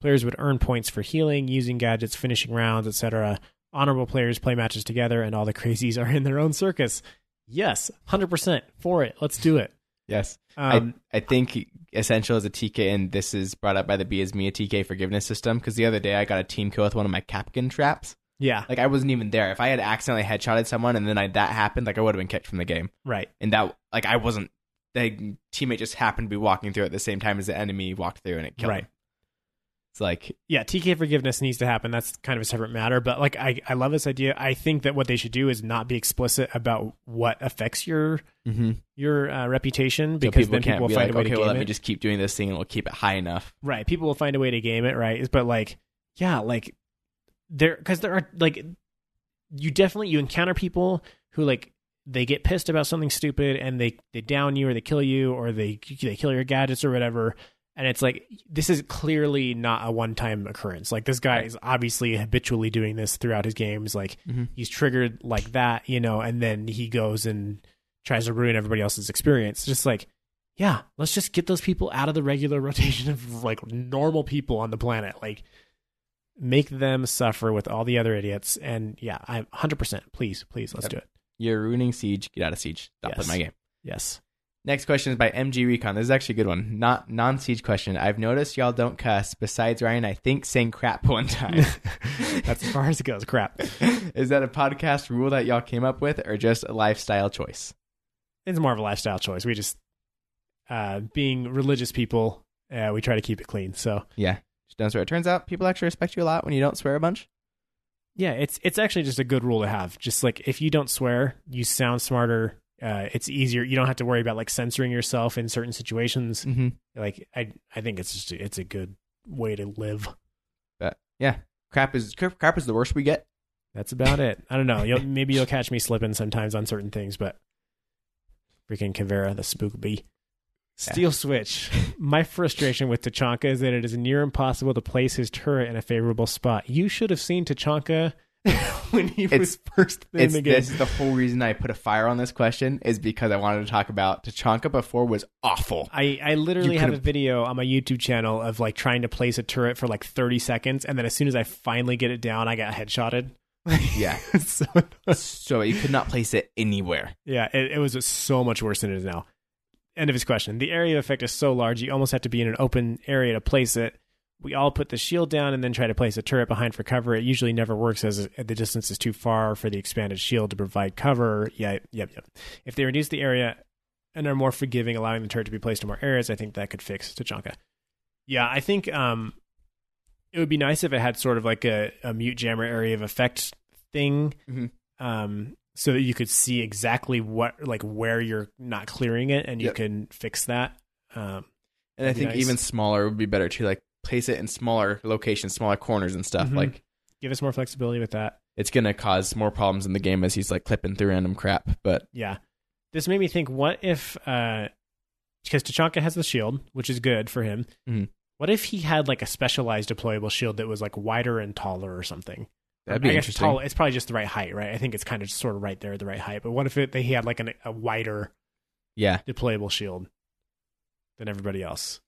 Players would earn points for healing, using gadgets, finishing rounds, et cetera. Honorable players play matches together, and all the crazies are in their own circus. Yes, one hundred percent for it. Let's do it. Yes. Um, I, I think Essential is a T K, and this is brought up by the B is Me a T K forgiveness system, because the other day I got a team kill with one of my Kapkan traps. Yeah. Like, I wasn't even there. If I had accidentally headshotted someone and then I, that happened, like, I would have been kicked from the game. Right. And that, like, I wasn't, the teammate just happened to be walking through at the same time as the enemy walked through and it killed right. him. It's like... Yeah, T K forgiveness needs to happen. That's kind of a separate matter, but, like, I, I love this idea. I think that what they should do is not be explicit about what affects your mm-hmm. your uh, reputation, because so people then people will find like, a way okay, to game well, let it. Let me just keep doing this thing and we'll keep it high enough. Right. People will find a way to game it, right? But, like, yeah, like... There, because there are like, you definitely you encounter people who like they get pissed about something stupid and they, they down you or they kill you or they they kill your gadgets or whatever, and it's like this is clearly not a one time occurrence. Like this guy is obviously habitually doing this throughout his games. Like mm-hmm. he's triggered like that, you know, and then he goes and tries to ruin everybody else's experience. Just like yeah, let's just get those people out of the regular rotation of like normal people on the planet, like. Make them suffer with all the other idiots. And yeah, I'm one hundred percent. Please, please, let's yep. do it. You're ruining Siege. Get out of Siege. Stop yes. playing my game. Yes. Next question is by M G Recon. This is actually a good one. Not non-Siege question. I've noticed y'all don't cuss. Besides Ryan, I think, saying crap one time. That's as far as it goes. Crap. Is that a podcast rule that y'all came up with or just a lifestyle choice? It's more of a lifestyle choice. We just, uh, being religious people, uh, we try to keep it clean. So yeah. Don't swear. It turns out people actually respect you a lot when you don't swear a bunch. Yeah, it's it's actually just a good rule to have. Just like if you don't swear, you sound smarter. Uh, it's easier. You don't have to worry about like censoring yourself in certain situations. Mm-hmm. Like I I think it's just it's a good way to live. But yeah, crap is crap is the worst we get. That's about it. I don't know. You'll, maybe you'll catch me slipping sometimes on certain things, but freaking Caveira, the spook bee. Steel Switch. My frustration with Tachanka is that it is near impossible to place his turret in a favorable spot. You should have seen Tachanka when he it's, was first in the game. This is the whole reason I put a fire on this question is because I wanted to talk about Tachanka before was awful. I, I literally have a video on my YouTube channel of like trying to place a turret for like thirty seconds. And then as soon as I finally get it down, I got headshotted. Yeah. so, so you could not place it anywhere. Yeah. It, it was so much worse than it is now. End of his question. The area of effect is so large, you almost have to be in an open area to place it. We all put the shield down and then try to place a turret behind for cover. It usually never works as the distance is too far for the expanded shield to provide cover. Yeah, yep, yep. If they reduce the area and are more forgiving, allowing the turret to be placed in more areas, I think that could fix Tachanka. Yeah, I think um, it would be nice if it had sort of like a, a mute jammer area of effect thing. Mm-hmm. Um So that you could see exactly what, like where you're not clearing it, and you yep. can fix that. Um, and I think nice. Even smaller would be better too. Like place it in smaller locations, smaller corners and stuff. Mm-hmm. Like, give us more flexibility with that. It's going to cause more problems in the game as he's like clipping through random crap. But yeah, this made me think, what if, uh, because Tachanka has the shield, which is good for him. Mm-hmm. What if he had like a specialized deployable shield that was like wider and taller or something? That'd be I interesting. Guess tall, it's probably just the right height, right? I think it's kind of just sort of right there at the right height. But what if it, he had like an, a wider yeah. deployable shield than everybody else?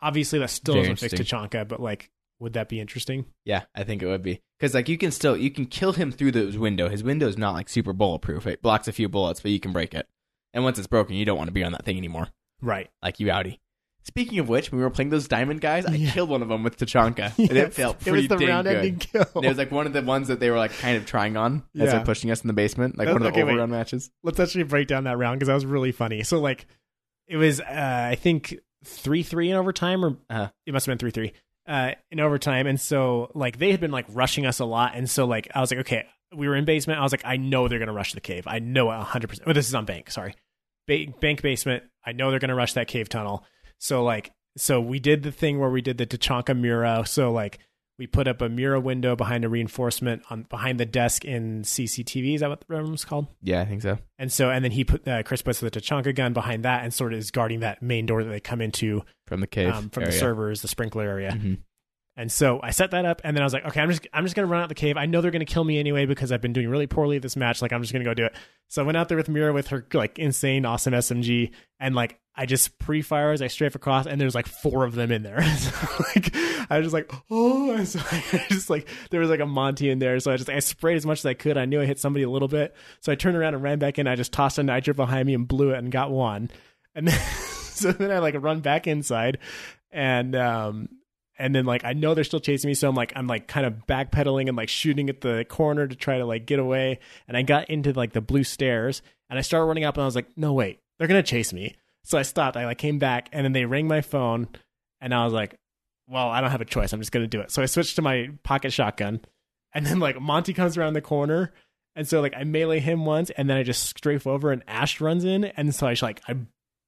Obviously, that still Very doesn't fix Tachanka, but like, would that be interesting? Yeah, I think it would be. Because like, you can still, you can kill him through the window. His window is not like super bulletproof. It blocks a few bullets, but you can break it. And once it's broken, you don't want to be on that thing anymore. Right. Like, you outie. Speaking of which, when we were playing those diamond guys, I yeah. killed one of them with Tachanka. Yes. And it felt pretty It was the round-ending kill. And it was like one of the ones that they were like kind of trying on yeah. as they're pushing us in the basement, like That's, one of the okay, overrun wait. matches. Let's actually break down that round because that was really funny. So like, it was, uh, I think, three three in overtime, or uh, it must have been three three uh, in overtime. And so like, they had been like rushing us a lot. And so like, I was like, okay, we were in basement. I was like, I know they're going to rush the cave. I know it one hundred percent. Oh, this is on bank, sorry. Ba- bank basement. I know they're going to rush that cave tunnel. So like, so we did the thing where we did the Tachanka Mira. So like, we put up a Mira window behind a reinforcement on behind the desk in C C T V. Is that what the room was called? Yeah, I think so. And so, and then he put, uh, Chris puts the Tachanka gun behind that and sort of is guarding that main door that they come into from the cave, um, from area. The servers, the sprinkler area. Mm-hmm. And so I set that up and then I was like, okay, I'm just, I'm just going to run out the cave. I know they're going to kill me anyway, because I've been doing really poorly this match. Like, I'm just going to go do it. So I went out there with Mira with her like insane, awesome S M G. And like, I just pre-fire as I strafe across and there's like four of them in there. So like, I was just like, oh, and so I just like, there was like a Monty in there. So I just, I sprayed as much as I could. I knew I hit somebody a little bit. So I turned around and ran back in. I just tossed a Niger behind me and blew it and got one. And then, so then I like run back inside and, um, and then, like, I know they're still chasing me, so I'm, like, I'm, like, kind of backpedaling and, like, shooting at the corner to try to, like, get away. And I got into, like, the blue stairs, and I started running up, and I was like, no, wait, they're going to chase me. So I stopped. I, like, came back, and then they rang my phone, and I was like, well, I don't have a choice. I'm just going to do it. So I switched to my pocket shotgun, and then, like, Monty comes around the corner, and so, like, I melee him once, and then I just strafe over, and Ash runs in, and so I just, like, I...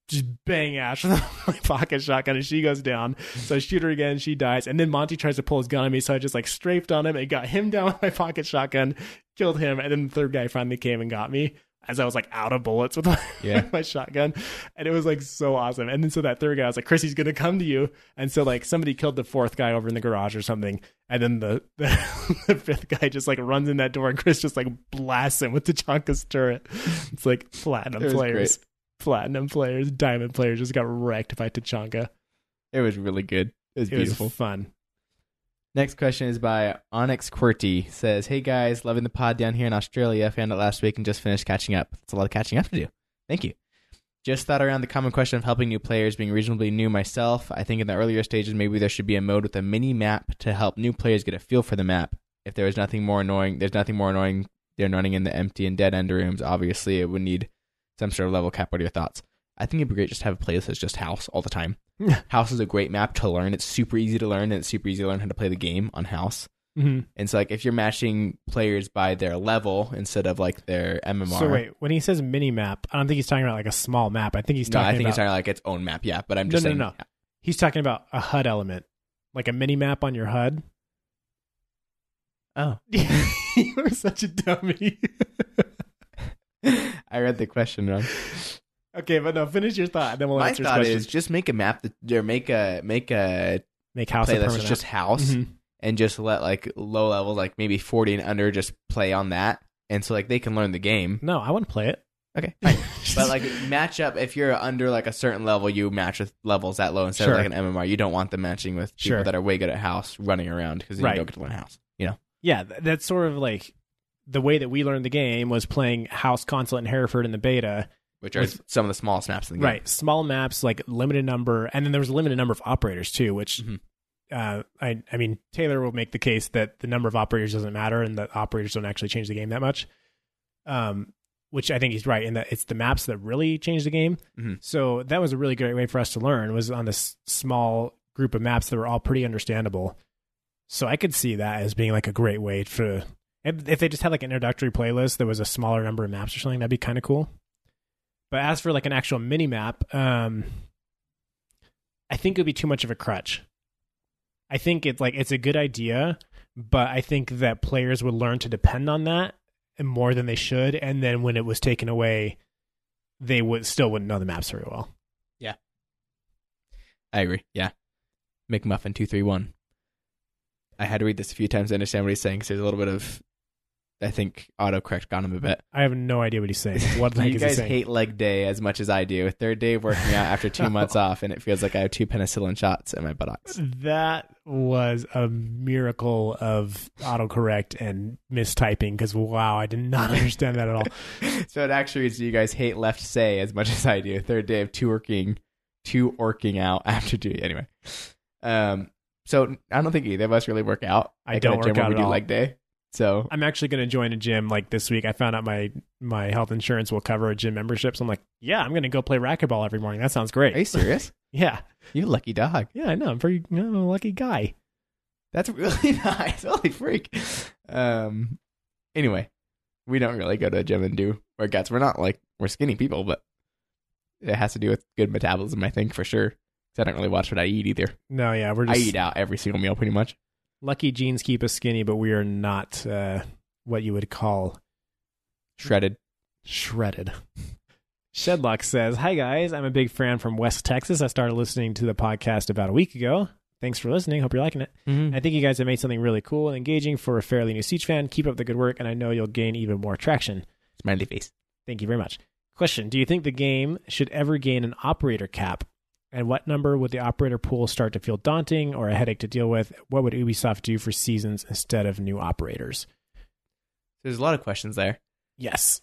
just bang Ash with my pocket shotgun and she goes down. So I shoot her again, she dies. And then Monty tries to pull his gun on me. So I just like strafed on him and got him down with my pocket shotgun, killed him. And then the third guy finally came and got me as I was like out of bullets with my, yeah. my shotgun. And it was like so awesome. And then so that third guy, I was like, Chris, he's going to come to you. And so like somebody killed the fourth guy over in the garage or something. And then the, the, the fifth guy just like runs in that door and Chris just like blasts him with Tachanka's turret. It's like platinum players. Great. Platinum players, diamond players just got wrecked by Tachanka. It was really good. It was it beautiful. Was fun. Next question is by Onyx Quirty. Says, hey guys, loving the pod down here in Australia. Found it last week and just finished catching up. It's a lot of catching up to do. Thank you. Just thought around the common question of helping new players, being reasonably new myself. I think in the earlier stages, maybe there should be a mode with a mini map to help new players get a feel for the map. If there was nothing more annoying, there's nothing more annoying than running in the empty and dead end rooms. Obviously, it would need some sort of level cap. What are your thoughts? I think it'd be great just to have a playlist that's just House all the time. House is a great map to learn. It's super easy to learn, and it's super easy to learn how to play the game on House. Mm-hmm. And so, like, if you're matching players by their level instead of, like, their M M R. So, wait, when he says mini-map, I don't think he's talking about, like, a small map. I think he's talking about... No, I think about... he's talking about, like, its own map, yeah, but I'm just no, saying... No, no, no. Yeah. He's talking about a H U D element, like a mini-map on your H U D. Oh. You are such a dummy. I read the question wrong. Okay, but no, finish your thought, and then we'll My answer. My thought is just make a map that, or make a make a make house play that's just House, mm-hmm. and just let like low level, like maybe forty and under, just play on that, and so like they can learn the game. No, I want to play it. Okay, but like match up if you're under like a certain level, you match with levels that low instead sure. of like an M M R. You don't want them matching with people sure. that are way good at House running around because right. you don't get to learn House. You know? Yeah, that's sort of like. The way that we learned the game was playing House, Consulate, and Hereford in the beta. Which are with, some of the smallest maps in the game. Right. Small maps, like limited number. And then there was a limited number of operators, too, which, mm-hmm. uh, I I mean, Taylor will make the case that the number of operators doesn't matter and that operators don't actually change the game that much, um, which I think he's right in that it's the maps that really change the game. Mm-hmm. So that was a really great way for us to learn was on this small group of maps that were all pretty understandable. So I could see that as being like a great way for... If they just had like an introductory playlist that was a smaller number of maps or something, that'd be kind of cool. But as for like an actual mini map, um, I think it would be too much of a crutch. I think it's like it's a good idea, but I think that players would learn to depend on that and more than they should. And then when it was taken away, they would still wouldn't know the maps very well. Yeah, I agree. Yeah, McMuffin two three one. I had to read this a few times to understand what he's saying because there's a little bit of, I think, autocorrect got him a bit. I have no idea what he's saying. What the heck is he saying? You guys hate leg day as much as I do. Third day of working out after two months off, and it feels like I have two penicillin shots in my buttocks. That was a miracle of autocorrect and mistyping because, wow, I did not understand that at all. So it actually is you guys hate left say as much as I do. Third day of two working, two working out after two. Anyway. Um. So I don't think either of us really work out. I like don't work out at all. Leg day. So I'm actually going to join a gym like this week. I found out my, my health insurance will cover a gym membership. So I'm like, yeah, I'm going to go play racquetball every morning. That sounds great. Are you serious? Yeah. You're a lucky dog. Yeah, I know. I'm pretty, I'm a lucky guy. That's really nice. Holy freak. Um, anyway, we don't really go to a gym and do workouts. We're not like, we're skinny people, but it has to do with good metabolism, I think, for sure. I don't really watch what I eat either. No, yeah, we're just I eat out every single meal pretty much. Lucky jeans keep us skinny, but we are not uh, what you would call shredded. Shredded. Shedlock says, "Hi guys, I'm a big fan from West Texas. I started listening to the podcast about a week ago. Thanks for listening. Hope you're liking it. Mm-hmm. I think you guys have made something really cool and engaging for a fairly new Siege fan. Keep up the good work, and I know you'll gain even more traction." Smiley face. Thank you very much. Question: do you think the game should ever gain an operator cap? And what number would the operator pool start to feel daunting or a headache to deal with? What would Ubisoft do for seasons instead of new operators? There's a lot of questions there. Yes.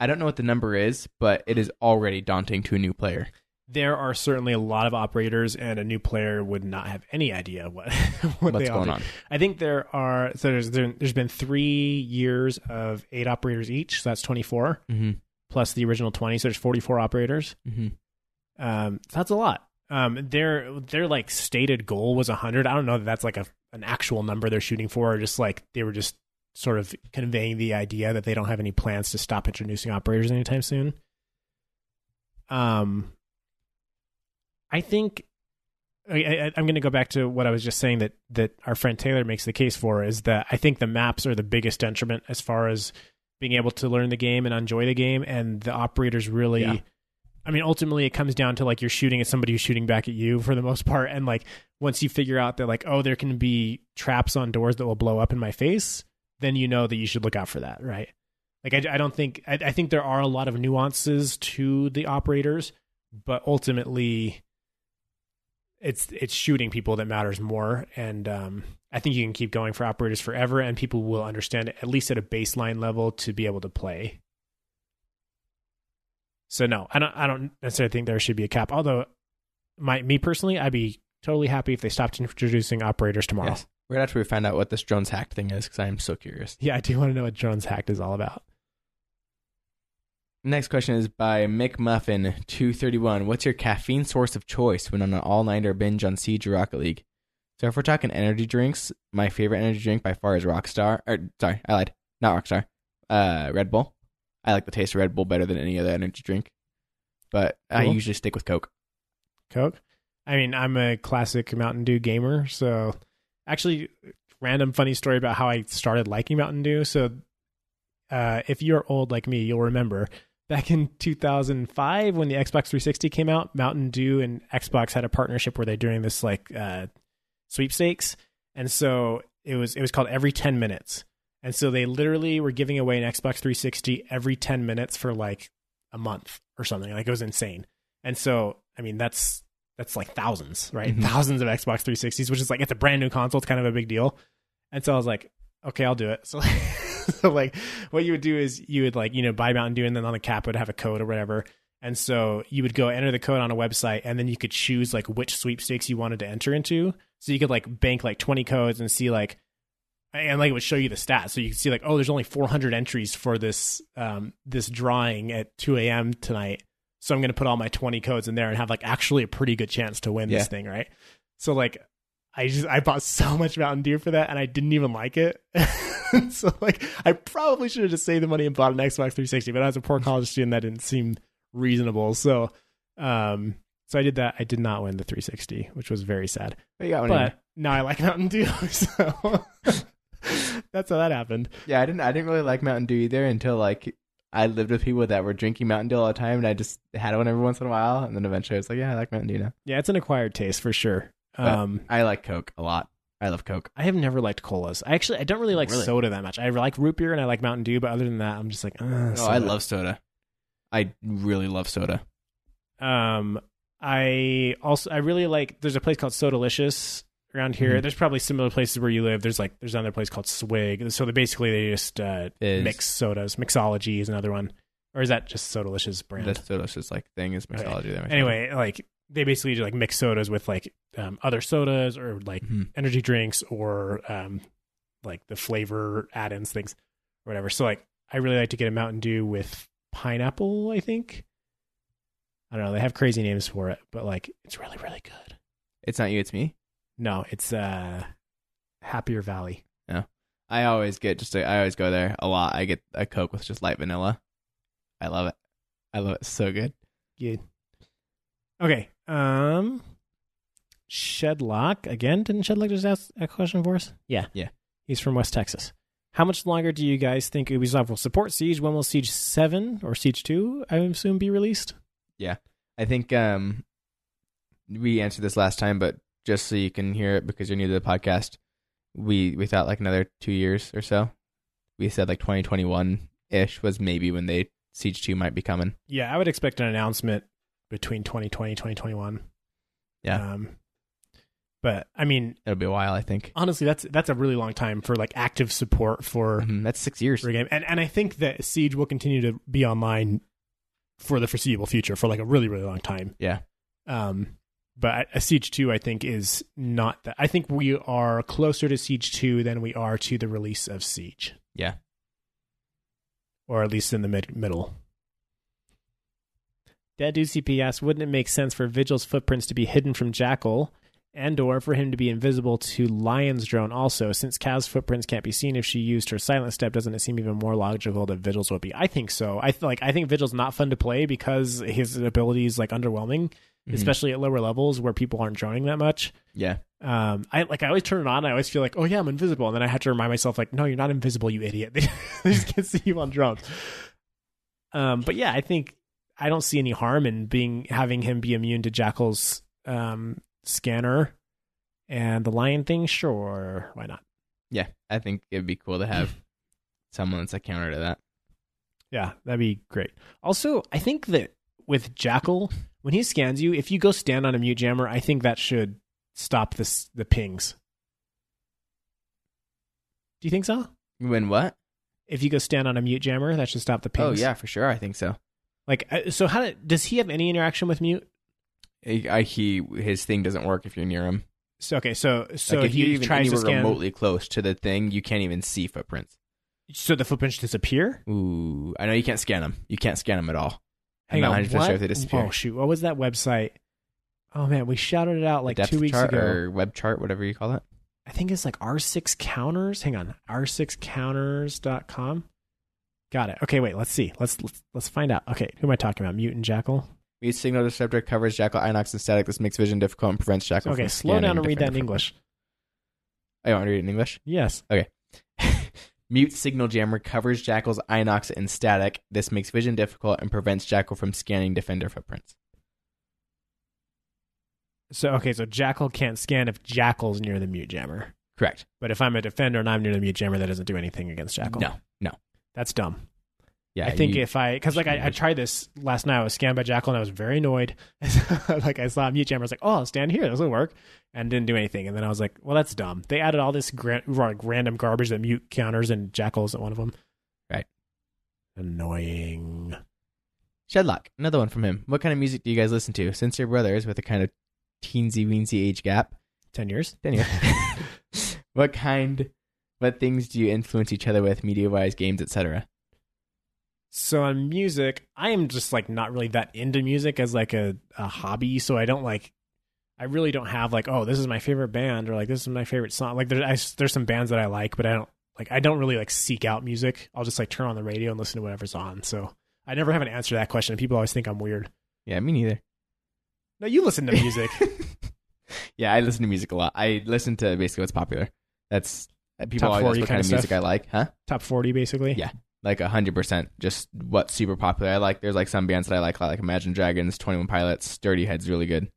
I don't know what the number is, but it is already daunting to a new player. There are certainly a lot of operators, and a new player would not have any idea what, what what's they going on. I think there are, so there's, there, there's been three years of eight operators each, so that's twenty-four, mm-hmm. plus the original twenty, so there's forty-four operators. Mm-hmm. Um, so that's a lot. Um, their, their like stated goal was a hundred. I don't know that that's like a, an actual number they're shooting for, or just like they were just sort of conveying the idea that they don't have any plans to stop introducing operators anytime soon. Um, I think I, I, I'm going to go back to what I was just saying that, that our friend Taylor makes the case for is that I think the maps are the biggest detriment as far as being able to learn the game and enjoy the game, and the operators really, yeah. I mean, ultimately, it comes down to, like, you're shooting at somebody who's shooting back at you for the most part. And, like, once you figure out that, like, oh, there can be traps on doors that will blow up in my face, then you know that you should look out for that, right? Like, I, I don't think... I, I think there are a lot of nuances to the operators, but ultimately, it's it's shooting people that matters more. And um, I think you can keep going for operators forever, and people will understand it, at least at a baseline level, to be able to play. So no, I don't. I don't necessarily think there should be a cap. Although, my me personally, I'd be totally happy if they stopped introducing operators tomorrow. Yes. We're gonna have to find out what this drones hacked thing is because I am so curious. Yeah, I do want to know what drones hacked is all about. Next question is by McMuffin two thirty one. What's your caffeine source of choice when on an all nighter binge on Siege or Rocket League? So if we're talking energy drinks, my favorite energy drink by far is Rockstar. Or sorry, I lied. Not Rockstar. Uh, Red Bull. I like the taste of Red Bull better than any other energy drink, but cool. I usually stick with Coke. Coke? I mean, I'm a classic Mountain Dew gamer, so actually, random funny story about how I started liking Mountain Dew. So uh, if you're old like me, you'll remember back in two thousand five when the Xbox three sixty came out, Mountain Dew and Xbox had a partnership where they're doing this like uh, sweepstakes. And so it was it was called Every ten minutes. And so they literally were giving away an Xbox three sixty every ten minutes for like a month or something. Like it was insane. And so, I mean, that's that's like thousands, right? Mm-hmm. Thousands of Xbox three sixties, which is like, it's a brand new console. It's kind of a big deal. And so I was like, okay, I'll do it. So, so like what you would do is you would like, you know, buy Mountain Dew and then on the cap would have a code or whatever. And so you would go enter the code on a website and then you could choose like which sweepstakes you wanted to enter into. So you could like bank like twenty codes and see like, and like it would show you the stats, so you can see like, oh, there's only four hundred entries for this um, this drawing at two a.m. tonight. So I'm going to put all my twenty codes in there and have like actually a pretty good chance to win yeah. this thing, right? So like, I just I bought so much Mountain Dew for that, and I didn't even like it. So like, I probably should have just saved the money and bought an Xbox three sixty, but as a poor college student, that didn't seem reasonable. So um, So I did that. I did not win the three sixty, which was very sad. But you got one. But now I like Mountain Dew, so that's how that happened. Yeah, I didn't. I didn't really like Mountain Dew either until like I lived with people that were drinking Mountain Dew all the time, and I just had one every once in a while, and then eventually I was like, yeah, I like Mountain Dew now. Yeah, it's an acquired taste for sure. Um, I like Coke a lot. I love Coke. I have never liked colas. I actually I don't really like really? soda that much. I like root beer and I like Mountain Dew, but other than that, I'm just like, oh, no, I love soda. I really love soda. Um, I also I really like. There's a place called Sodalicious around here. Mm-hmm. There's probably similar places where you live. There's like there's another place called Swig. So they basically they just uh, mix sodas. Mixology is another one, or is that just Sodalicious brand? That's Sodalicious like thing is Mixology. Okay. Anyway, sure. like. They basically do like mix sodas with like um, other sodas or like mm-hmm. energy drinks or um, like the flavor add-ins things or whatever. So like I really like to get a Mountain Dew with pineapple, I think. I don't know. They have crazy names for it, but like it's really, really good. It's not you, it's me? No, it's uh, Happier Valley. No. I always get just, a, I always go there a lot. I get a Coke with just light vanilla. I love it. I love it. So good. Good. Okay. Um, Shedlock again. Didn't Shedlock just ask a question for us? Yeah, yeah. He's from West Texas. How much longer do you guys think Ubisoft will support Siege? When will Siege Seven or Siege Two, I assume, be released? Yeah, I think um, we answered this last time, but just so you can hear it because you're new to the podcast, we we thought like another two years or so. We said like twenty twenty-one ish was maybe when they Siege Two might be coming. Yeah, I would expect an announcement between twenty twenty and twenty twenty-one. Yeah. Um, but I mean, it'll be a while, I think. Honestly, that's, that's a really long time for like active support for mm-hmm. that's six years for a game. And, and I think that Siege will continue to be online for the foreseeable future for like a really, really long time. Yeah. Um, but a Siege two, I think is not that, I think we are closer to Siege two than we are to the release of Siege. Yeah. Or at least in the mid middle. Dead U C P asks, wouldn't it make sense for Vigil's footprints to be hidden from Jackal and or for him to be invisible to Lion's drone also? Since Cav's footprints can't be seen if she used her silent step, doesn't it seem even more logical that Vigil's would be? I think so. I th- like. I think Vigil's not fun to play because his ability is like underwhelming, mm-hmm. especially at lower levels where people aren't droning that much. Yeah. Um, I like. I always turn it on and I always feel like, oh yeah, I'm invisible. And then I have to remind myself like, no, you're not invisible, you idiot. They just can't see you on drones. Um, but yeah, I think... I don't see any harm in being having him be immune to Jackal's um, scanner and the lion thing. Sure, why not? Yeah, I think it'd be cool to have someone that's a counter to that. Yeah, that'd be great. Also, I think that with Jackal, when he scans you, if you go stand on a mute jammer, I think that should stop the the pings. Do you think so? When what? If you go stand on a mute jammer, that should stop the pings. Oh yeah, for sure. I think so. Like, so how did, does he have any interaction with Mute? I, he his thing doesn't work if you're near him. So okay, so so like if you try to scan remotely close to the thing, you can't even see footprints. So the footprints disappear? Ooh, I know you can't scan them. You can't scan them at all. Hang I'm not one hundred percent sure if they disappear. Oh shoot, what was that website? Oh man, we shouted it out like two weeks ago. Or web chart, whatever you call it. I think it's like R six counters. Hang on, R six counters dot com. Got it. Okay, wait, let's see. Let's let's let's find out. Okay, who am I talking about? Mute and Jackal? Mute signal receptor covers Jackal, Inox, and static. This makes vision difficult and prevents Jackal okay, from scanning. Okay, slow down and read that in English. I want to read it in English? Yes. Okay. Mute signal jammer covers Jackal's Inox and static. This makes vision difficult and prevents Jackal from scanning defender footprints. So, okay, so Jackal can't scan if Jackal's near the mute jammer. Correct. But if I'm a defender and I'm near the mute jammer, that doesn't do anything against Jackal. No, no. That's dumb. Yeah, I think you, if I because like I, I tried this last night. I was scanned by Jackal and I was very annoyed. Like I saw a mute jammer. I was like, "Oh, I'll stand here. This will work," and didn't do anything. And then I was like, "Well, that's dumb." They added all this gra- like random garbage that mute counters and Jackal isn't one of them. Right. Annoying. Shedlock, another one from him. What kind of music do you guys listen to? Since your brother is with a kind of teensy weensy age gap, ten years, ten years. What kind? What things do you influence each other with, media-wise, games, et cetera? So on music, I am just like not really that into music as like a, a hobby. So I don't like, I really don't have like, oh, this is my favorite band or like this is my favorite song. Like there, I, there's some bands that I like, but I don't like. I don't really like seek out music. I'll just like turn on the radio and listen to whatever's on. So I never have an answer to that question. People always think I'm weird. Yeah, me neither. No, you listen to music. Yeah, I listen to music a lot. I listen to basically what's popular. That's people always ask what kind of music I like. Huh? Top forty, basically. Yeah, like one hundred percent just what's super popular. I like, there's like some bands that I like, like Imagine Dragons, twenty-one Pilots, Dirty Head's really good.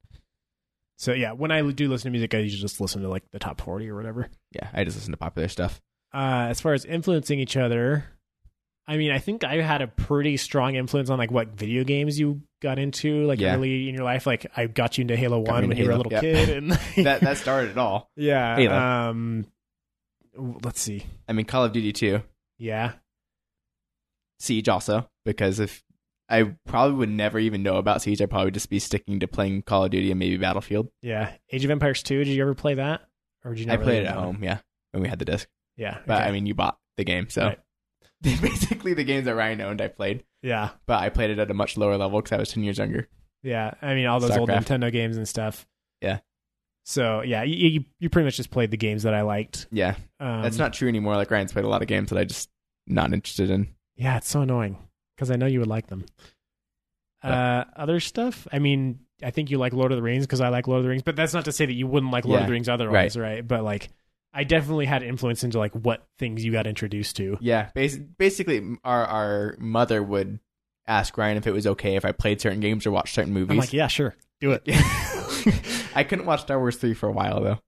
So yeah, when I do listen to music, I usually just listen to like the top forty or whatever. Yeah, I just listen to popular stuff. Uh, as far as influencing each other, I mean, I think I had a pretty strong influence on like what video games you got into, like yeah. early in your life. Like I got you into Halo one when Halo. you were a little yep. kid, and like, that that started it all. Yeah. Halo. Um, let's see. I mean, Call of Duty two. Yeah. Siege also, because if I probably would never even know about Siege, I'd probably just be sticking to playing Call of Duty and maybe Battlefield. Yeah. Age of Empires two. Did you ever play that? Or did you? Not I really played it at home. It? Yeah, when we had the disc. Yeah. Okay. But I mean, you bought the game, so. Right. Basically the games that Ryan owned I played. Yeah. But I played it at a much lower level because I was ten years younger. Yeah. I mean, all those StarCraft. Old Nintendo games and stuff. Yeah. So, yeah, you you pretty much just played the games that I liked. Yeah. Um, That's not true anymore. Like, Ryan's played a lot of games that I just not interested in. Yeah, it's so annoying because I know you would like them. Uh, other stuff? I mean, I think you like Lord of the Rings because I like Lord of the Rings, but that's not to say that you wouldn't like Lord yeah, of the Rings otherwise, right? right? But, like... I definitely had influence into like what things you got introduced to. Yeah. Bas- basically our, our mother would ask Ryan if it was okay if I played certain games or watched certain movies. I'm like, yeah, sure. Do it. I couldn't watch Star Wars three for a while though.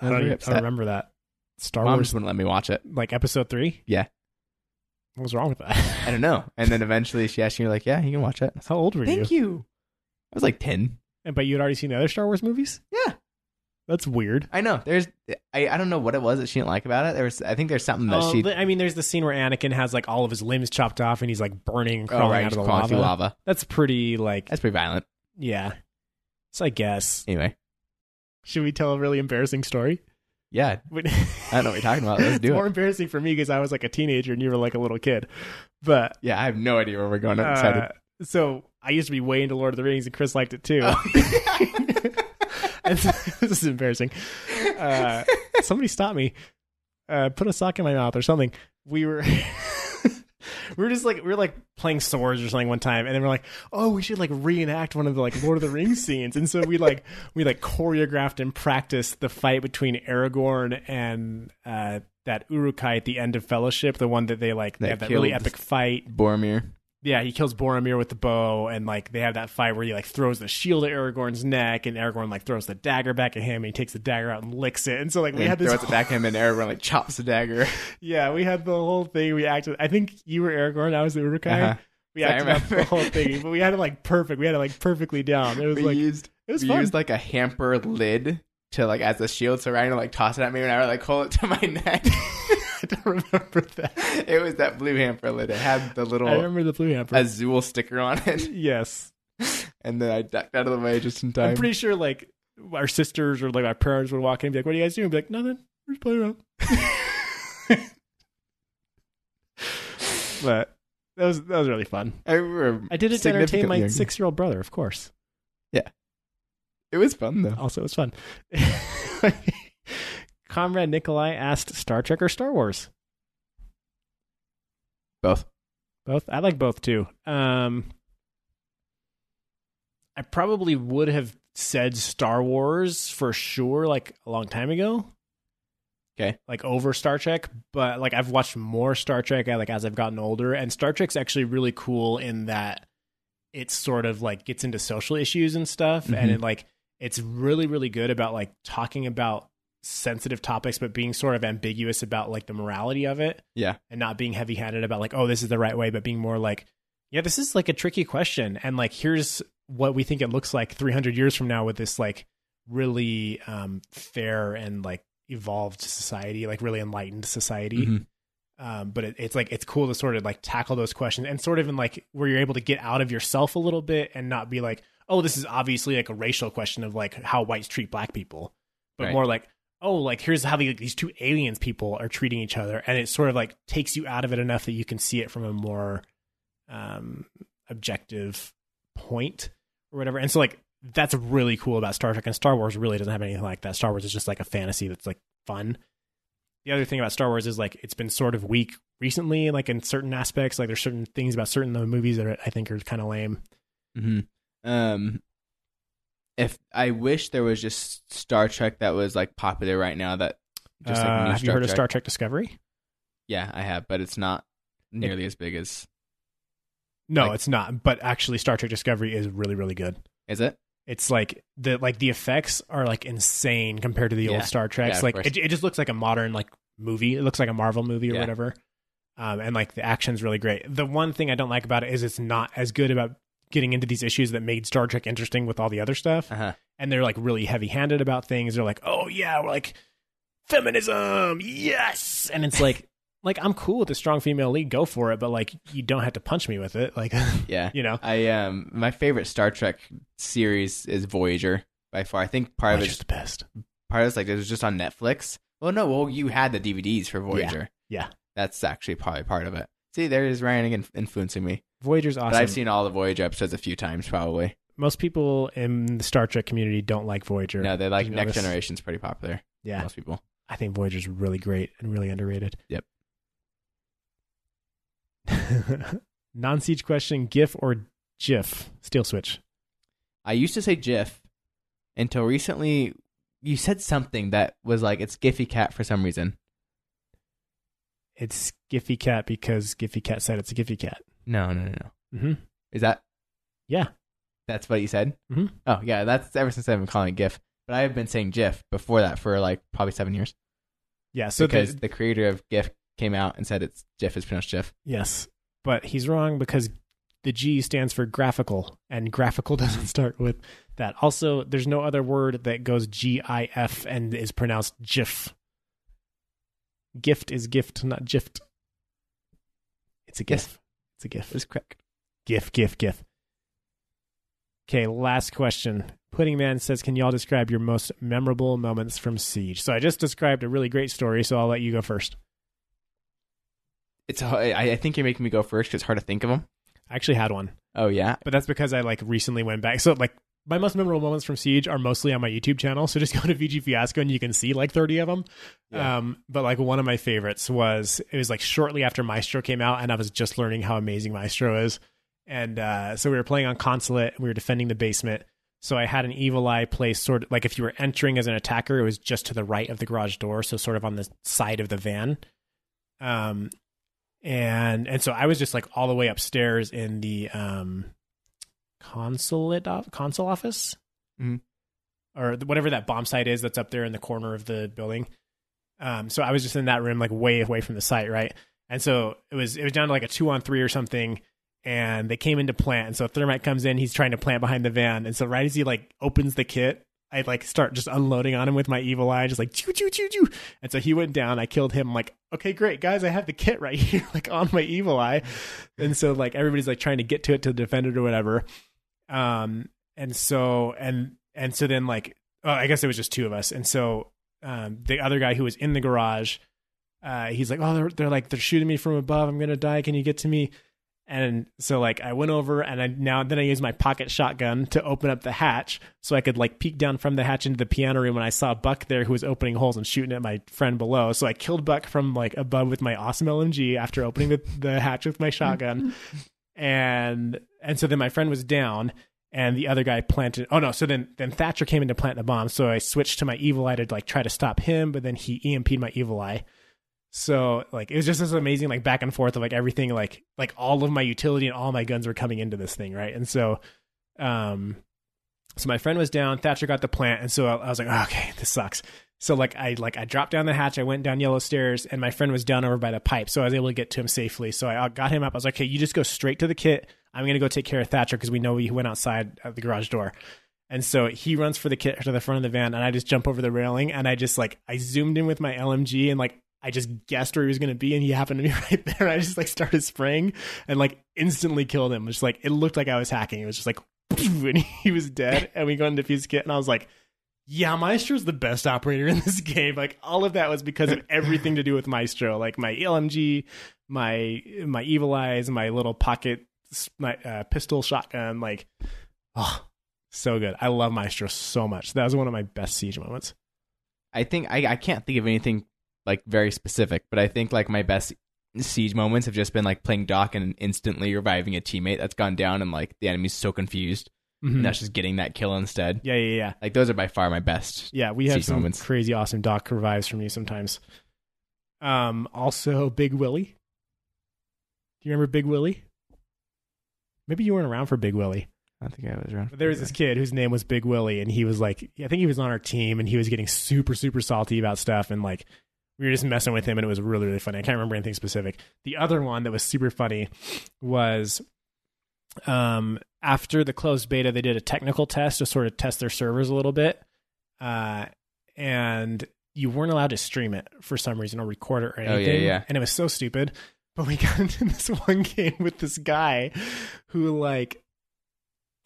I don't, I don't I remember that. Star Mom Wars just wouldn't let me watch it. Like episode three? Yeah. What was wrong with that? I don't know. And then eventually she asked me like, yeah, you can watch it. How old were Thank you? Thank you. I was like ten. And but you had already seen the other Star Wars movies? Yeah. That's weird. I know. There's, I, I don't know what it was that she didn't like about it. There was, I think there's something that oh, she... I mean, there's the scene where Anakin has, like, all of his limbs chopped off and he's, like, burning and crawling oh, right, out of the lava. lava. That's pretty, like... That's pretty violent. Yeah. So I guess. Anyway. Should we tell a really embarrassing story? Yeah. I don't know what you're talking about. Let's do it. It's more embarrassing for me because I was, like, a teenager and you were, like, a little kid. But... Yeah, I have no idea where we're going. I'm excited. Uh, so, I used to be way into Lord of the Rings and Chris liked it, too. Oh. This is embarrassing. Uh, somebody stop me. Uh, put a sock in my mouth or something. We were we were just like we were like playing swords or something one time, and then we're like, oh, we should like reenact one of the like Lord of the Rings scenes. And so we like we like choreographed and practiced the fight between Aragorn and uh, that Uruk-hai at the end of Fellowship, the one that they like they that have that really epic fight. Boromir. Yeah, he kills Boromir with the bow, and like they have that fight where he like throws the shield at Aragorn's neck, and Aragorn like throws the dagger back at him, and he takes the dagger out and licks it. And so like we and had this throws whole... it back at him, and Aragorn like chops the dagger. Yeah, we had the whole thing. We acted. I think you were Aragorn, I was the Uruk-hai. Uh-huh. We acted up the whole thing, but we had it like perfect. We had it like perfectly down. It was we like used, it was we fun. Used like a hamper lid to like as a shield, so Ryan would like toss it at me, and I would like hold it to my neck. I don't remember that. It was that blue hamper lid. It had the little I remember the blue hamper Azul sticker on it. Yes. And then I ducked out of the way just in time. I'm pretty sure like our sisters or like our parents would walk in and be like, what are you guys doing? I'd be like, nothing. We're just playing around. But that was that was really fun. I, remember I did it to entertain my six year old brother, of course. Yeah. It was fun though. Also it was fun. Comrade Nikolai asked Star Trek or Star Wars? Both. Both? I like both too. Um, I probably would have said Star Wars for sure like a long time ago. Okay. Like over Star Trek, but like I've watched more Star Trek like as I've gotten older, and Star Trek's actually really cool in that it sort of like gets into social issues and stuff, mm-hmm. and it like it's really, really good about like talking about sensitive topics but being sort of ambiguous about like the morality of it, yeah, and not being heavy-handed about like, oh, this is the right way, but being more like, yeah, this is like a tricky question, and like here's what we think it looks like three hundred years from now with this like really um fair and like evolved society, like really enlightened society, mm-hmm. um but it, it's like it's cool to sort of like tackle those questions and sort of in like where you're able to get out of yourself a little bit and not be like, oh, this is obviously like a racial question of like how whites treat black people, but right. more like, oh, like here's how the, these two aliens people are treating each other. And it sort of like takes you out of it enough that you can see it from a more um, objective point or whatever. And so like, that's really cool about Star Trek, and Star Wars really doesn't have anything like that. Star Wars is just like a fantasy that's like fun. The other thing about Star Wars is like, it's been sort of weak recently, like in certain aspects, like there's certain things about certain of the movies that are, I think are kind of lame. Mm-hmm. Um, if I wish there was just Star Trek that was like popular right now. That just like uh, new have Star you heard Trek. of Star Trek Discovery? Yeah, I have, but it's not nearly it, as big as. No, like, it's not. But actually, Star Trek Discovery is really, really good. Is it? It's like the like the effects are like insane compared to the yeah. old Star Treks. Yeah, like it, it just looks like a modern like movie. It looks like a Marvel movie or yeah. whatever. Um, and like the action's really great. The one thing I don't like about it is it's not as good about getting into these issues that made Star Trek interesting with all the other stuff. Uh-huh. And they're like really heavy handed about things. They're like, oh yeah, we're like feminism. Yes. And it's like, like, I'm cool with a strong female lead. Go for it. But like, you don't have to punch me with it. Like, yeah, you know, I, um, my favorite Star Trek series is Voyager by far. I think part Voyager's of it's the best part of it's like, it was just on Netflix. Well, no, well you had the D V Ds for Voyager. Yeah. yeah. That's actually probably part of it. See, there is Ryan influencing me. Voyager's awesome. But I've seen all the Voyager episodes a few times, probably. Most people in the Star Trek community don't like Voyager. No, they like Next notice? Generation's pretty popular. Yeah. Most people. I think Voyager's really great and really underrated. Yep. Non-siege question, GIF or JIF? Steel Switch. I used to say GIF until recently. You said something that was like, it's Giphy Cat for some reason. It's Giphy Cat because Giphy Cat said it's a Giphy Cat. No, no, no, no. Mm-hmm. Is that? Yeah. That's what you said? Mm-hmm. Oh, yeah. That's ever since I've been calling it GIF. But I've been saying GIF before that for like probably seven years. Yeah. So because the, the creator of GIF came out and said it's GIF is pronounced GIF. Yes. But he's wrong because the G stands for graphical and graphical doesn't start with that. Also, there's no other word that goes G I F and is pronounced GIF. Gift is gift, not gift. It's a GIF. Yes. It's a GIF. It's correct. GIF, GIF, GIF. Okay, last question. Pudding Man says, can y'all describe your most memorable moments from Siege? So I just described a really great story, so I'll let you go first. It's. I, I think you're making me go first because it's hard to think of them. I actually had one. Oh, yeah? But that's because I like recently went back. So like my most memorable moments from Siege are mostly on my YouTube channel. So just go to V G Fiasco and you can see like thirty of them. Yeah. Um, but like one of my favorites was, it was like shortly after Maestro came out and I was just learning how amazing Maestro is. And uh, so we were playing on Consulate and we were defending the basement. So I had an evil eye placed sort of like if you were entering as an attacker, it was just to the right of the garage door. So sort of on the side of the van. Um, and, and so I was just like all the way upstairs in the, um, Consulate console office mm-hmm. or whatever that bomb site is that's up there in the corner of the building. Um, so I was just in that room, like way away from the site. Right. And so it was, it was down to like a two on three or something. And they came into plant. And so Thermite comes in, he's trying to plant behind the van. And so right as he like opens the kit, I like start just unloading on him with my evil eye, just like choo choo choo choo. And so he went down. I killed him. I'm like, okay, great guys, I have the kit right here, like on my evil eye. And so like everybody's like trying to get to it to defend it or whatever. Um, and so, and, and so then like, oh, I guess it was just two of us. And so, um, the other guy who was in the garage, uh, he's like, oh, they're, they're like, they're shooting me from above. I'm going to die. Can you get to me? And so like, I went over and I now, then I used my pocket shotgun to open up the hatch so I could like peek down from the hatch into the piano room. And I saw Buck there who was opening holes and shooting at my friend below. So I killed Buck from like above with my awesome L M G after opening the, the hatch with my shotgun. And and so then my friend was down and the other guy planted. Oh, no. So then then Thatcher came in to plant the bomb. So I switched to my evil eye to like try to stop him. But then he E M P'd my evil eye. So like it was just this amazing like back and forth of like everything, like like all of my utility and all my guns were coming into this thing. Right. And so um, so my friend was down. Thatcher got the plant. And so I, I was like, oh, OK, this sucks. So like I like I dropped down the hatch, I went down yellow stairs, and my friend was down over by the pipe, so I was able to get to him safely. So I got him up. I was like, "Okay, you just go straight to the kit. I'm gonna go take care of Thatcher because we know he went outside at the garage door." And so he runs for the kit to the front of the van, and I just jump over the railing, and I just like I zoomed in with my L M G, and like I just guessed where he was gonna be, and he happened to be right there. I just like started spraying, and like instantly killed him. Just like it looked like I was hacking. It was just like, and he was dead. And we go into defuse kit, and I was like, yeah, Maestro's the best operator in this game. Like all of that was because of everything to do with Maestro. Like my L M G, my my evil eyes, my little pocket, my uh, pistol shotgun. Like, oh, so good. I love Maestro so much. That was one of my best Siege moments. I think I, I can't think of anything like very specific, but I think like my best Siege moments have just been like playing Doc and instantly reviving a teammate that's gone down, and like the enemy's so confused. Mm-hmm. And that's just getting that kill instead. Yeah, yeah, yeah. Like, those are by far my best. Yeah, we have some moments. Crazy awesome Doc revives from you sometimes. Um, also, Big Willie. Do you remember Big Willie? Maybe you weren't around for Big Willie. I don't think I was around. But there was this kid whose name was Big Willie, and he was like, I think he was on our team, and he was getting super, super salty about stuff, and like, we were just messing with him, and it was really, really funny. I can't remember anything specific. The other one that was super funny was... Um, after the closed beta, they did a technical test to sort of test their servers a little bit. Uh, and you weren't allowed to stream it for some reason or record it or anything. Oh, yeah, yeah. And it was so stupid. But we got into this one game with this guy who, like,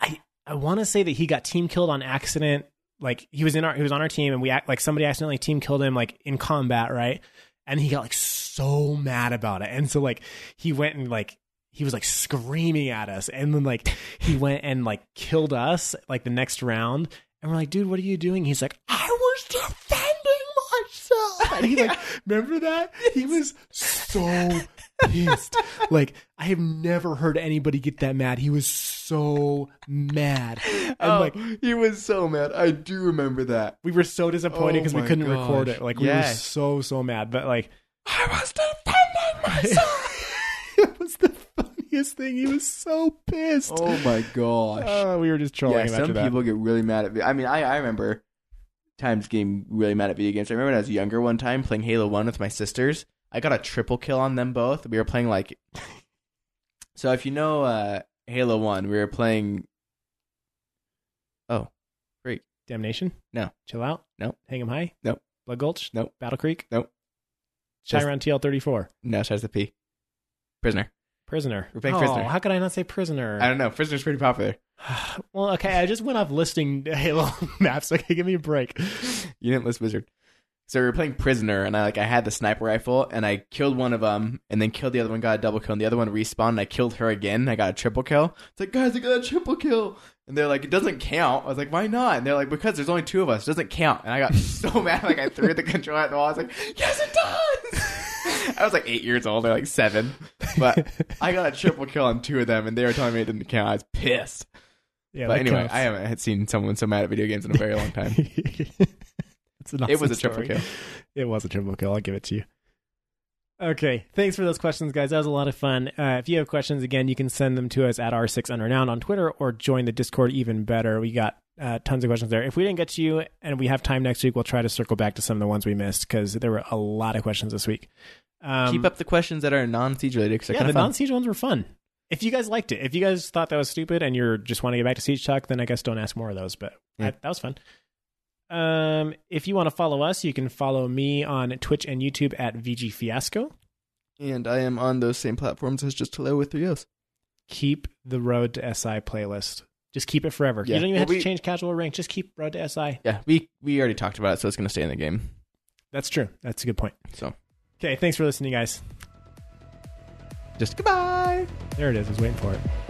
I, I want to say that he got team killed on accident. Like, he was in our, he was on our team, and we act like somebody accidentally team killed him, like, in combat. Right. And he got like so mad about it. And so like, he went and like, he was like screaming at us, and then like he went and like killed us like the next round, and we're like, dude, what are you doing? He's like, I was defending myself. And he yeah. like, remember that? He was so pissed. Like, I have never heard anybody get that mad. He was so mad. And oh, like, he was so mad. I do remember that. We were so disappointed because oh we couldn't gosh. record it. Like, we yes. were so, so mad. But like, I was defending myself. It was the funniest thing. He was so pissed. Oh my gosh. Uh, we were just trolling. Yeah, some that. people get really mad at me. I mean, I, I remember times getting really mad at video games. I remember when I was younger one time playing Halo one with my sisters. I got a triple kill on them both. We were playing like... So if you know uh, Halo one, we were playing... Oh, great. Damnation? No. Chill Out? No. Hang 'em High? No. Blood Gulch? No. Battle Creek? No. Chiron T L thirty-four? No, Chiron the P. Prisoner. Prisoner. We're playing oh, Prisoner. How could I not say Prisoner? I don't know. Prisoner's pretty popular. Well, okay. I just went off listing Halo maps. Okay, give me a break. You didn't list Wizard. So we were playing Prisoner, and I like I had the sniper rifle, and I killed one of them, and then killed the other one, got a double kill, and the other one respawned, and I killed her again, and I got a triple kill. It's like, guys, I got a triple kill. And they're like, it doesn't count. I was like, why not? And they're like, because there's only two of us. It doesn't count. And I got so mad, like I threw the controller at the wall. I was like, yes, it does! I was like eight years old, or like seven, but I got a triple kill on two of them, and they were telling me it didn't count. I was pissed. Yeah, but anyway, counts. I haven't seen someone so mad at video games in a very long time. It's an awesome it was a triple story. kill. It was a triple kill. I'll give it to you. Okay, thanks for those questions, guys. That was a lot of fun. Uh, if you have questions, again, you can send them to us at R six Unrenowned on Twitter, or join the Discord. Even better, we got uh, tons of questions there. If we didn't get to you and we have time next week, we'll try to circle back to some of the ones we missed, because there were a lot of questions this week. Um, Keep up the questions that are non-Siege related. Yeah, the fun. non-Siege ones were fun. If you guys liked it, if you guys thought that was stupid and you're just want to get back to Siege Talk, then I guess don't ask more of those. But yeah. I, that was fun. Um, if you want to follow us, you can follow me on Twitch and YouTube at V G Fiasco. And I am on those same platforms as just Hello with three O's. Keep the Road to S I playlist. Just keep it forever. Yeah. You don't even well, have we, to change casual rank. Just keep Road to S I. Yeah, we we already talked about it, so it's going to stay in the game. That's true. That's a good point. So. Okay, thanks for listening, guys. Just goodbye. There it is. I was waiting for it.